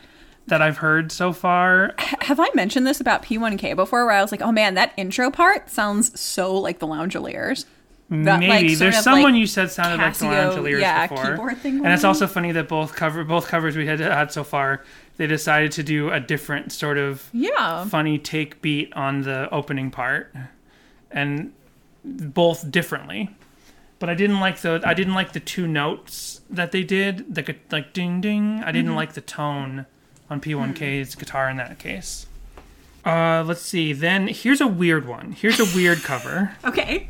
that I've heard so far. Have I mentioned this about P1K before, where I was like, oh man, that intro part sounds so like the Loungeliers? That, maybe. There's someone you said sounded Casio, like the Loungeliers before. Keyboard thing. And it's also funny that both covers we had so far, they decided to do a different sort of funny take beat on the opening part. And both differently. But I didn't like the two notes that they did, like ding ding. I didn't like the tone on P1K's guitar in that case. Let's see. Then here's a weird cover. Okay.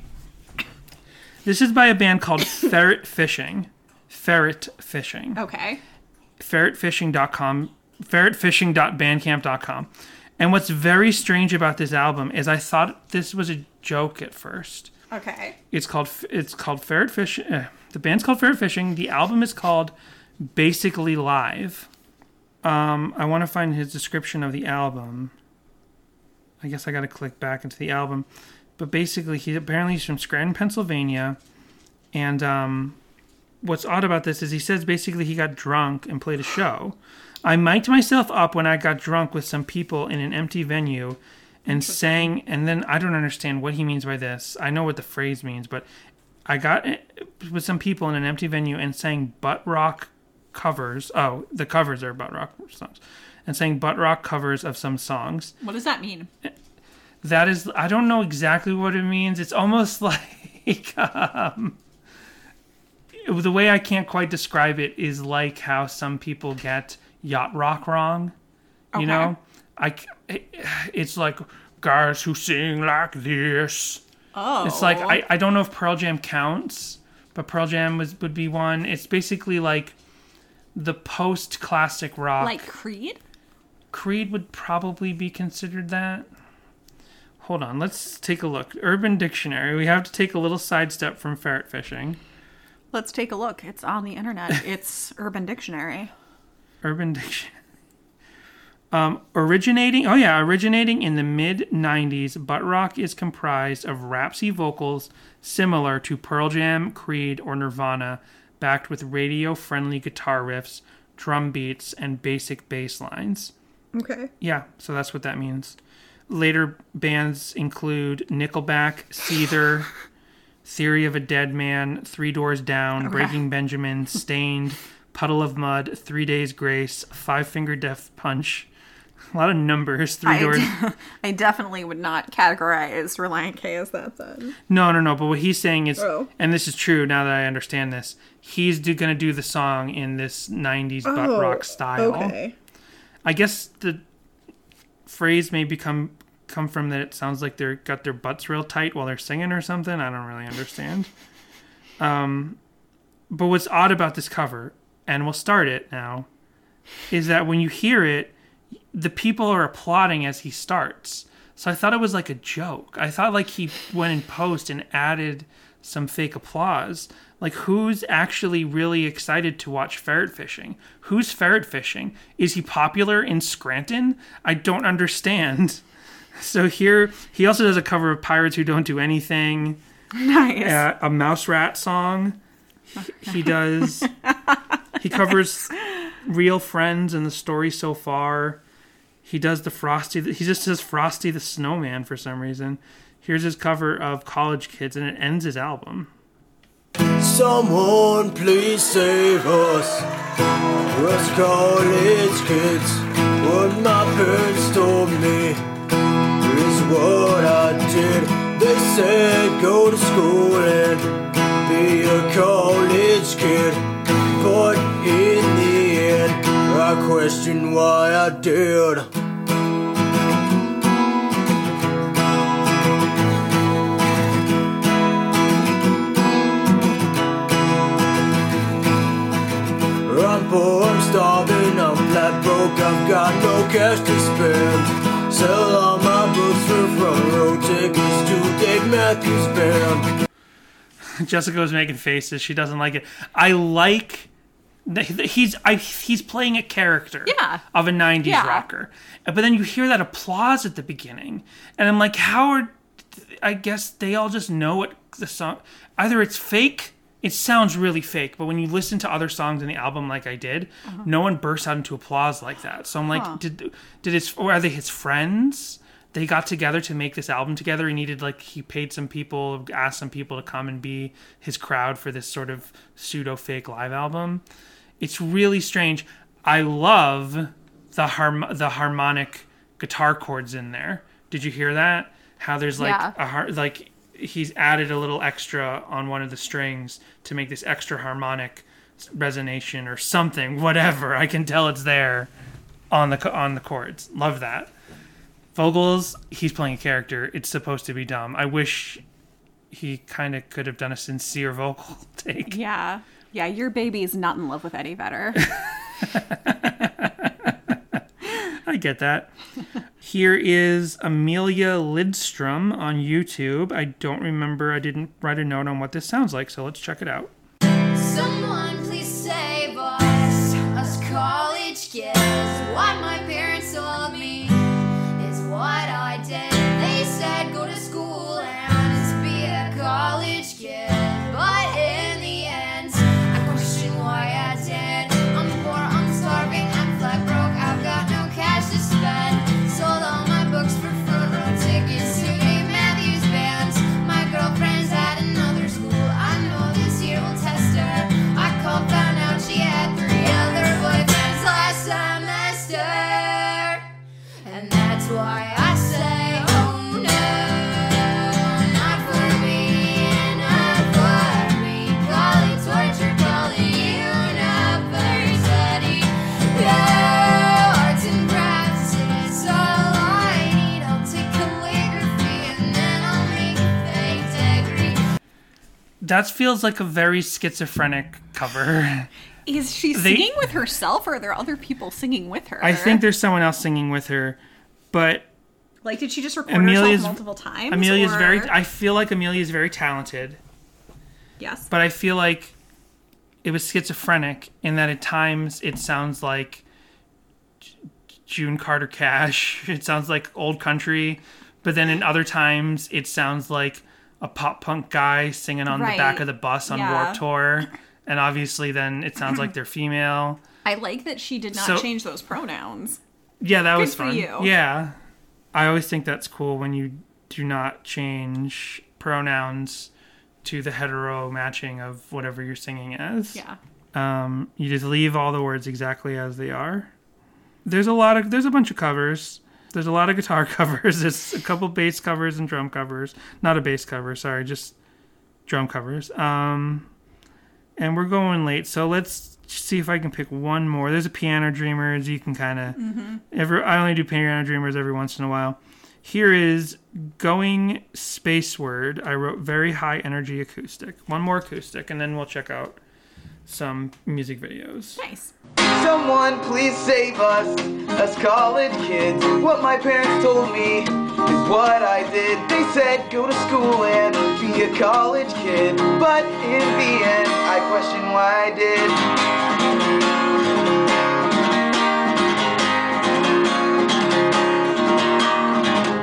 This is by a band called Ferret Fishing. Ferret Fishing. Okay. Ferretfishing.com. Ferretfishing.bandcamp.com. And what's very strange about this album is I thought this was a joke at first. Okay. It's called Ferret Fishing. The band's called Ferret Fishing. The album is called Basically Live. I want to find his description of the album. I guess I got to click back into the album. But basically, he's from Scranton, Pennsylvania. And what's odd about this is he says basically he got drunk and played a show. I mic'd myself up when I got drunk with some people in an empty venue and sang. And then I don't understand what he means by this. I know what the phrase means, but I got with some people in an empty venue and sang butt rock covers. Oh, the covers are butt rock songs. And sang butt rock covers of some songs. What does that mean? That is, I don't know exactly what it means. It's almost like the way I can't quite describe it is like how some people get yacht rock wrong. You know, it's like guys who sing like this. Oh, it's like I don't know if Pearl Jam counts, but Pearl Jam would be one. It's basically like the post classic rock, like Creed. Creed would probably be considered that. Hold on, let's take a look. Urban Dictionary. We have to take a little sidestep from Ferret Fishing. Let's take a look. It's on the internet. It's Urban Dictionary. Urban Dictionary. Originating in the mid-90s, butt rock is comprised of rapsy vocals similar to Pearl Jam, Creed, or Nirvana, backed with radio-friendly guitar riffs, drum beats, and basic bass lines. Okay. Yeah, so that's what that means. Later bands include Nickelback, Seether, Theory of a Dead Man, Three Doors Down, Breaking Benjamin, Stained, Puddle of Mud, 3 Days Grace, Five Finger Death Punch. A lot of numbers. Three Doors. I definitely would not categorize Relient K as that then. No. But what he's saying is, and this is true now that I understand this, he's going to do the song in this 90s butt rock style. Okay. I guess the phrase may come from that it sounds like they're got their butts real tight while they're singing or something. I don't really understand. But what's odd about this cover, and we'll start it now, is that when you hear it, the people are applauding as he starts. So I thought it was like a joke. I thought like he went in post and added some fake applause. Like, who's actually really excited to watch Ferret Fishing? Who's Ferret Fishing? Is he popular in Scranton? I don't understand. So here, he also does a cover of Pirates Who Don't Do Anything. Nice. A Mouse Rat song. He does. He covers Real Friends and The Story So Far. He does the Frosty. He just says Frosty the Snowman for some reason. Here's his cover of College Kids, and it ends his album. Someone please save us. Us college kids. What my parents told me is what I did. They said go to school and be a college kid. But in the end, I question why I did. I'm poor, I'm starving, I'm flat broke, I've got no cash to spend. Sell all my books for front row tickets to Dave Matthews Band. Jessica was making faces. She doesn't like it. I like he's playing a character of a 90s rocker. But then you hear that applause at the beginning. And I'm like, I guess they all just know what the song... Either it's fake. It sounds really fake. But when you listen to other songs in the album like I did, no one bursts out into applause like that. So I'm like, are they his friends? They got together to make this album together. He needed, he paid some people, asked some people to come and be his crowd for this sort of pseudo-fake live album. It's really strange. I love the harmonic guitar chords in there. Did you hear that? How there's, he's added a little extra on one of the strings to make this extra harmonic resonation or something, whatever. I can tell it's there on the chords. Love that. Vogels, he's playing a character. It's supposed to be dumb. I wish he kind of could have done a sincere vocal take. Yeah. Yeah, your baby is not in love with Eddie Vedder. I get that. Here is Amelia Lidstrom on YouTube. I don't remember. I didn't write a note on what this sounds like, so let's check it out. Someone please save us, us college kids. What my parents told me is what I did. They said go to school and just be a college kid. But in the end, I question why I did. I'm poor, I'm starving, I'm flat broke. I've got no cash to spend. Sold all my books for front row tickets to Dave Matthews Band. My girlfriend's at another school. I know this year will test her. I called, found out she had 3 other boyfriends last semester. And that's why I say, oh no. That feels like a very schizophrenic cover. Is she singing with herself, or are there other people singing with her? I think there's someone else singing with her, but... Like, did she just record herself multiple times? I feel like Amelia's very talented. Yes. But I feel like it was schizophrenic in that at times it sounds like June Carter Cash. It sounds like old country. But then in other times it sounds like a pop punk guy singing on the back of the bus on Warped Tour. And obviously then it sounds like they're female. I like that she did not change those pronouns. Yeah, that was fun. You. Yeah. I always think that's cool when you do not change pronouns to the hetero matching of whatever you're singing as. Yeah. You just leave all the words exactly as they are. There's a bunch of covers. There's a lot of guitar covers. There's a couple bass covers and drum covers. Not a bass cover, sorry, just drum covers. And we're going late, so let's see if I can pick one more. There's a Piano Dreamers. You can kind of... Mm-hmm. I only do Piano Dreamers every once in a while. Here is Going Spaceward. I wrote Very High Energy Acoustic. One more acoustic, and then we'll check out some music videos. Nice. Someone please save us college kids. What my parents told me is what I did. They said go to school and be a college kid. But in the end, I question why I did.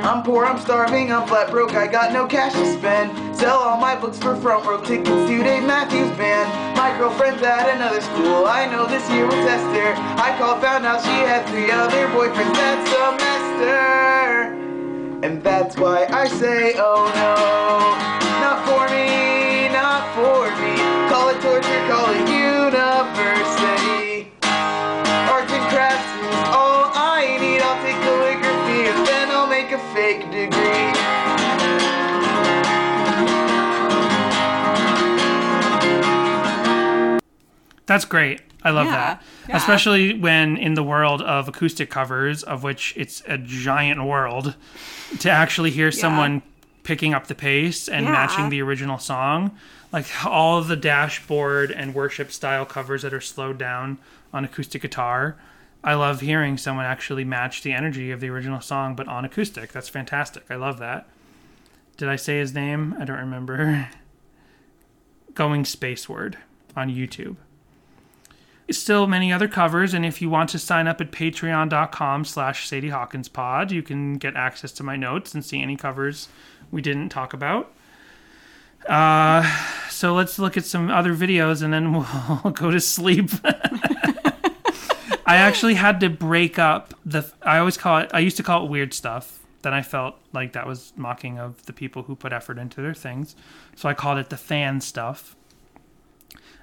I'm poor, I'm starving, I'm flat broke, I got no cash to spend. Sell all my books for front row tickets to Dave Matthews Band. My girlfriend's at another school, I know this year will test her. I called, found out she had 3 other boyfriends that semester. And that's why I say, oh no, not for me, not for me. Call it torture, call it university. Arts and crafts is all I need. I'll take calligraphy and then I'll make a fake degree. That's great. I love that. Yeah. Especially when in the world of acoustic covers, of which it's a giant world, to actually hear someone picking up the pace and matching the original song. Like all of the Dashboard and Worship style covers that are slowed down on acoustic guitar. I love hearing someone actually match the energy of the original song, but on acoustic. That's fantastic. I love that. Did I say his name? I don't remember. Going Spaceward on YouTube. Still many other covers, and if you want to sign up at patreon.com/Sadie Hawkins Pod, you can get access to my notes and see any covers we didn't talk about. So let's look at some other videos, and then we'll go to sleep. I actually had to break up I used to call it weird stuff. Then I felt like that was mocking of the people who put effort into their things. So I called it the fan stuff.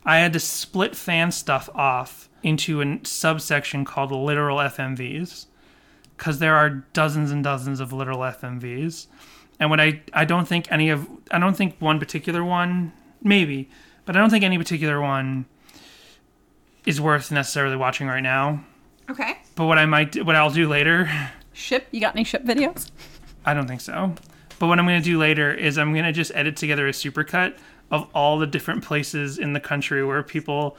I had to split fan stuff off into a subsection called literal FMVs, because there are dozens and dozens of literal FMVs. And what I don't think one particular one, maybe, but I don't think any particular one is worth necessarily watching right now. Okay. But what I'll do later. Ship? You got any ship videos? I don't think so. But what I'm going to do later is I'm going to just edit together a supercut of all the different places in the country where people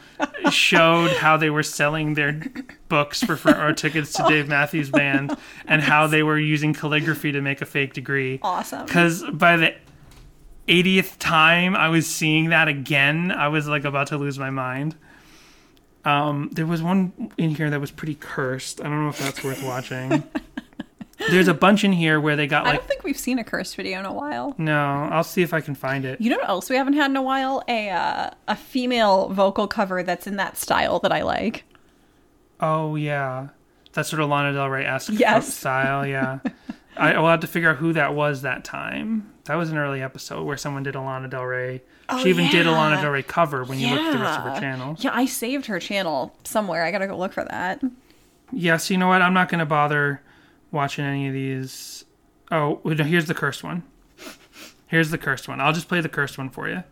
showed how they were selling their books or tickets to Dave Matthews Band and how they were using calligraphy to make a fake degree. Awesome. Because by the 80th time I was seeing that again, I was like about to lose my mind. There was one in here that was pretty cursed. I don't know if that's worth watching. There's a bunch in here where they got like... I don't think we've seen a cursed video in a while. No, I'll see if I can find it. You know what else we haven't had in a while? A female vocal cover that's in that style that I like. Oh, yeah. That's sort of Lana Del Rey-esque style, yeah. I'll have to figure out who that was that time. That was an early episode where someone did a Lana Del Rey. Oh, she even did a Lana Del Rey cover when you looked at the rest of her channel. Yeah, I saved her channel somewhere. I gotta go look for that. Yeah, so you know what? I'm not gonna bother... watching any of these. Oh, here's the cursed one. I'll just play the cursed one for you.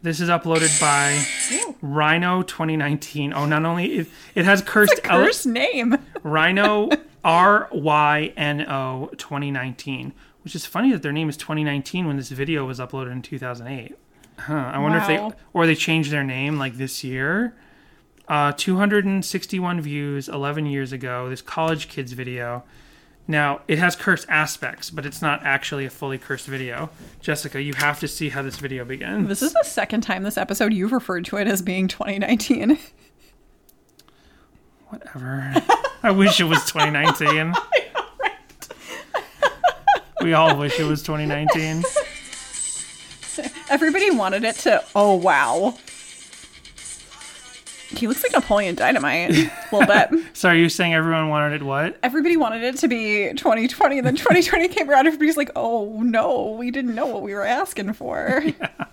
This is uploaded by Rhino 2019. Oh, not only it has cursed. It's a cursed name. Rhino RYNO 2019, which is funny that their name is 2019 when this video was uploaded in 2008. Huh. I wonder if they changed their name like this year. 261 views 11 years ago. This college kids video. Now, it has cursed aspects, but it's not actually a fully cursed video. Jessica, you have to see how this video begins. This is the second time this episode you've referred to it as being 2019. Whatever. I wish it was 2019. We all wish it was 2019. Everybody wanted it to, oh, wow. He looks like Napoleon Dynamite. A little bit. Sorry, you're saying everyone wanted it what? Everybody wanted it to be 2020, and then 2020 came around. Everybody's like, oh, no, we didn't know what we were asking for. Yeah.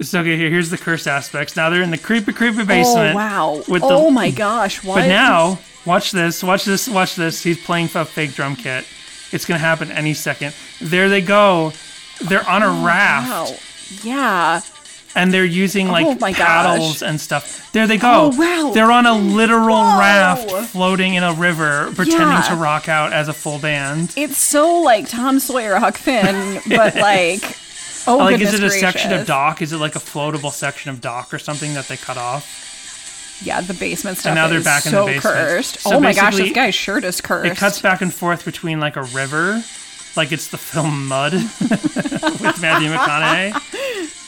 So, okay, here's the cursed aspects. Now they're in the creepy basement. Oh, wow. Oh, my gosh. What? But now, watch this. He's playing a fake drum kit. It's going to happen any second. There they go. They're on a raft. Wow. Yeah. And they're using, like, paddles and stuff. There they go. Oh, wow. They're on a literal raft floating in a river, pretending to rock out as a full band. It's so, like, Tom Sawyer, Huck Finn, but, like, oh, like, goodness gracious. Is it a section of dock? Is it, like, a floatable section of dock or something that they cut off? Yeah, the basement stuff. And now they're back in the basement. Cursed. So oh, my gosh, this guy's shirt is cursed. It cuts back and forth between, like, a river, like it's the film Mud with Matthew McConaughey.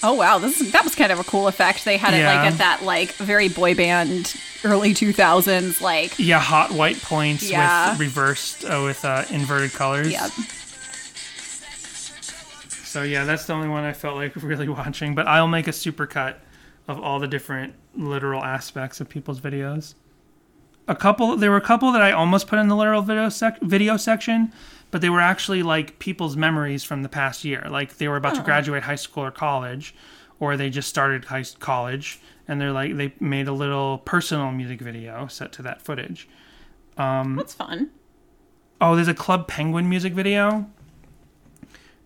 Oh, wow. That was kind of a cool effect. They had it, like, at that, like, very boy band early 2000s, like... Yeah, hot white points with reversed, with inverted colors. Yep. So, yeah, that's the only one I felt like really watching. But I'll make a supercut of all the different literal aspects of people's videos. There were a couple that I almost put in the literal video section, but they were actually like people's memories from the past year. Like they were about to graduate high school or college, or they just started college, and they're like, they made a little personal music video set to that footage. That's fun. Oh, there's a Club Penguin music video.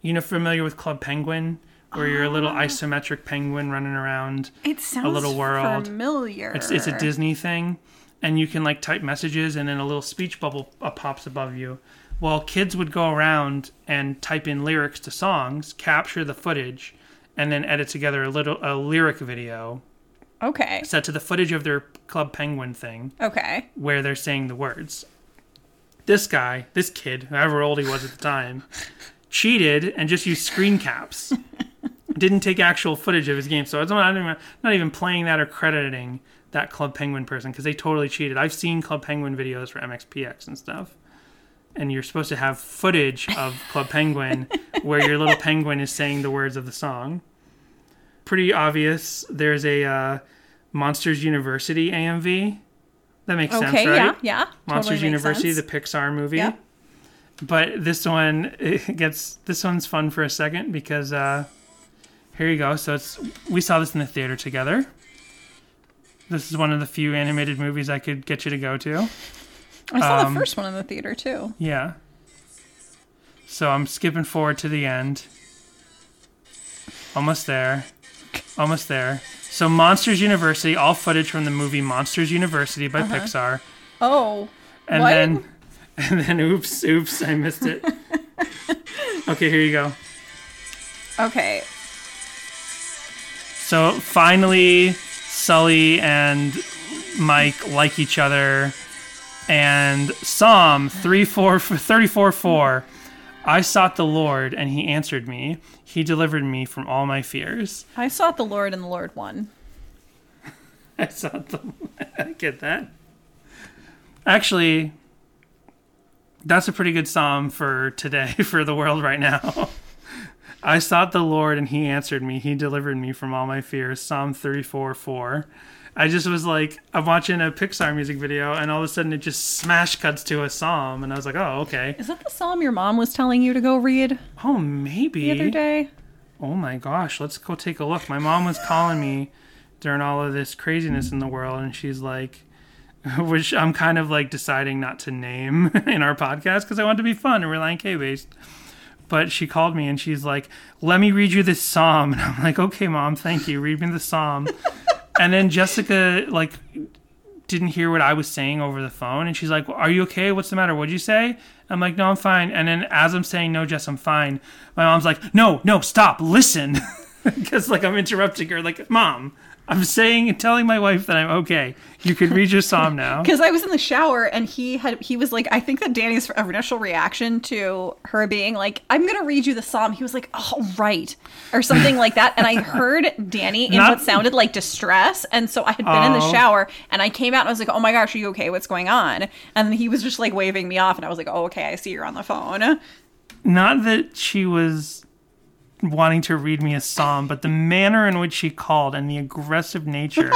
You know, familiar with Club Penguin, where you're a little isometric penguin running around a little world. It sounds familiar. It's a Disney thing, and you can like type messages, and then a little speech bubble pops above you. Well, kids would go around and type in lyrics to songs, capture the footage, and then edit together a lyric video. Okay. Set to the footage of their Club Penguin thing. Okay. Where they're saying the words. This kid, however old he was at the time, cheated and just used screen caps. Didn't take actual footage of his game, so I'm not even playing that or crediting that Club Penguin person because they totally cheated. I've seen Club Penguin videos for MXPX and stuff. And you're supposed to have footage of Club Penguin where your little penguin is saying the words of the song. Pretty obvious. There's a Monsters University AMV. That makes sense, right? Yeah. Monsters totally University, the Pixar movie. Yep. But this one's fun for a second because here you go. So we saw this in the theater together. This is one of the few animated movies I could get you to go to. I saw the first one in the theater, too. Yeah. So I'm skipping forward to the end. Almost there. So Monsters University, all footage from the movie Monsters University by Pixar. Oh. And what? Then And then oops, I missed it. Okay, here you go. Okay. So finally, Sully and Mike like each other. And Psalm 34:4, I sought the Lord, and he answered me. He delivered me from all my fears. I sought the Lord, and the Lord won. I sought the Lord. I get that. Actually, that's a pretty good psalm for today, for the world right now. I sought the Lord, and he answered me. He delivered me from all my fears. Psalm 34:4. I just was like, I'm watching a Pixar music video, and all of a sudden it just smash cuts to a psalm, and I was like, oh, okay. Is that the psalm your mom was telling you to go read? Oh, maybe. The other day? Oh, my gosh. Let's go take a look. My mom was calling me during all of this craziness in the world, and she's like, which I'm kind of like deciding not to name in our podcast because I want it to be fun and Relient K based. But she called me, and she's like, let me read you this psalm. And I'm like, okay, Mom, thank you. Read me the psalm. And then Jessica, like, didn't hear what I was saying over the phone. And she's like, well, are you okay? What's the matter? What'd you say? I'm like, no, I'm fine. And then as I'm saying, no, Jess, I'm fine, my mom's like, no, stop. Listen. Because, like, I'm interrupting her. Like, Mom, I'm saying and telling my wife that I'm okay. You can read your psalm now. Because I was in the shower, and he was like, I think that Danny's initial reaction to her being like, I'm going to read you the psalm. He was like, oh, right. Or something like that. And I heard Danny in what sounded like distress. And so I had been in the shower, and I came out, and I was like, oh, my gosh, are you okay? What's going on? And he was just like waving me off. And I was like, oh, okay, I see you're on the phone. Not that she was wanting to read me a psalm, but the manner in which she called and the aggressive nature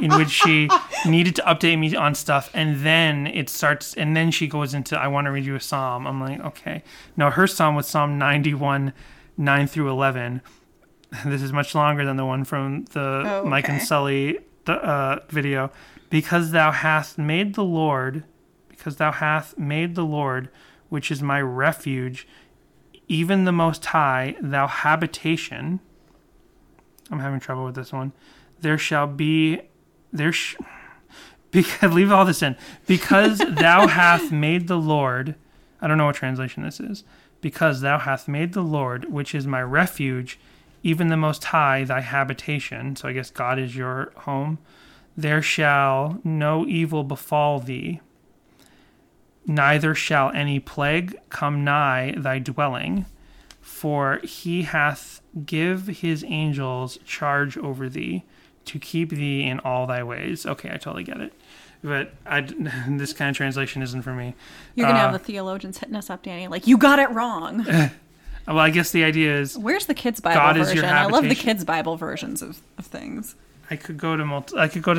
in which she needed to update me on stuff, and then it starts, and then she goes into, I want to read you a psalm. I'm like, okay. Now, her psalm was Psalm 91:9-11. This is much longer than the one from the Mike and Sully video. Because thou hast made the Lord, which is my refuge, even the Most High, thou habitation. I'm having trouble with this one. Leave all this in. Because thou hath made the Lord. I don't know what translation this is. Because thou hath made the Lord, which is my refuge, even the Most High, thy habitation. So I guess God is your home. There shall no evil befall thee. Neither shall any plague come nigh thy dwelling, for he hath give his angels charge over thee, to keep thee in all thy ways. Okay, I totally get it. But this kind of translation isn't for me. You're going to have the theologians hitting us up, Danny, like, you got it wrong. Well, I guess the idea is... Where's the kids' Bible God version? Is your habitation. I love the kids' Bible versions of things. I could go to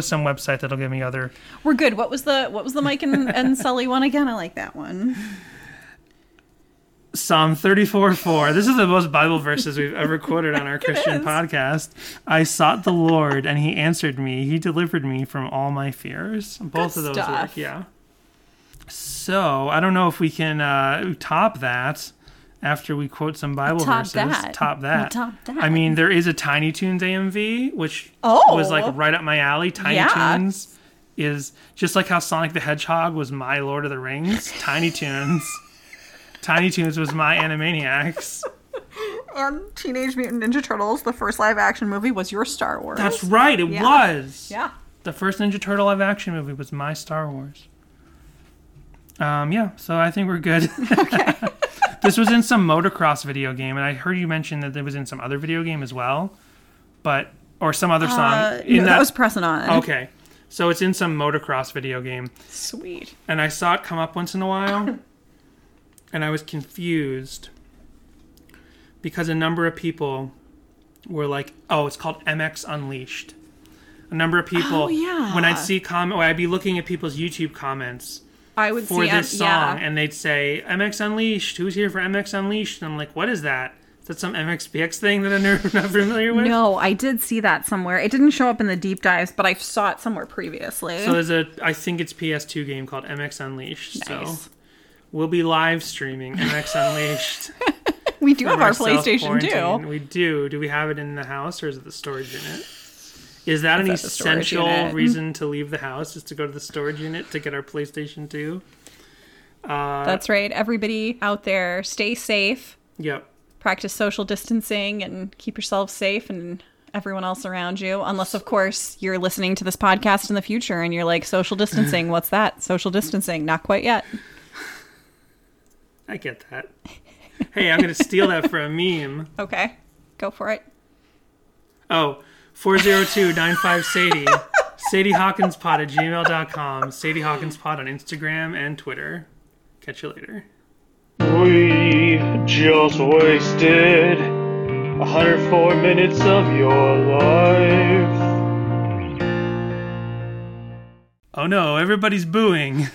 some website that'll give me other. We're good. What was the Mike and Sully one again? I like that one. Psalm 34:4. This is the most Bible verses we've ever quoted on our Christian podcast. I sought the Lord, and he answered me. He delivered me from all my fears. Both good of those work, yeah. So I don't know if we can top that. After we quote some Bible verses, top that. I mean, there is a Tiny Toons AMV, which was like right up my alley. Tiny Toons is just like how Sonic the Hedgehog was my Lord of the Rings. Tiny Toons was my Animaniacs. And Teenage Mutant Ninja Turtles, the first live action movie, was your Star Wars. That's right, it was. Yeah. The first Ninja Turtle live action movie was my Star Wars. So I think we're good. Okay. This was in some motocross video game, and I heard you mention that it was in some other video game as well, or some other song. No, that was Pressing On. Okay, so it's in some motocross video game. Sweet. And I saw it come up once in a while, and I was confused because a number of people were like, "Oh, it's called MX Unleashed." A number of people. Oh, yeah. When I'd see I'd be looking at people's YouTube comments. I would for see this song, and they'd say MX Unleashed. Who's here for MX Unleashed? And I'm like, what is that? Is that some MXPX thing that I'm not familiar with? No, I did see that somewhere. It didn't show up in the deep dives, but I saw it somewhere previously. So there's I think it's PS2 game called MX Unleashed. Nice. So we'll be live streaming MX Unleashed. We do have our PlayStation too. We do. Do we have it in the house, or is it the storage unit? Is that an essential reason to leave the house, is to go to the storage unit to get our PlayStation 2? That's right. Everybody out there, stay safe. Yep. Practice social distancing and keep yourselves safe and everyone else around you. Unless, of course, you're listening to this podcast in the future and you're like, social distancing, what's that? Social distancing, not quite yet. I get that. Hey, I'm going to steal that for a meme. Okay, go for it. Oh, 402-95-SADIE. Sadie Hawkins Pod at gmail.com. Sadie Hawkins Pod on Instagram and Twitter. Catch you later. We just wasted 104 minutes of your life. Oh no, everybody's booing.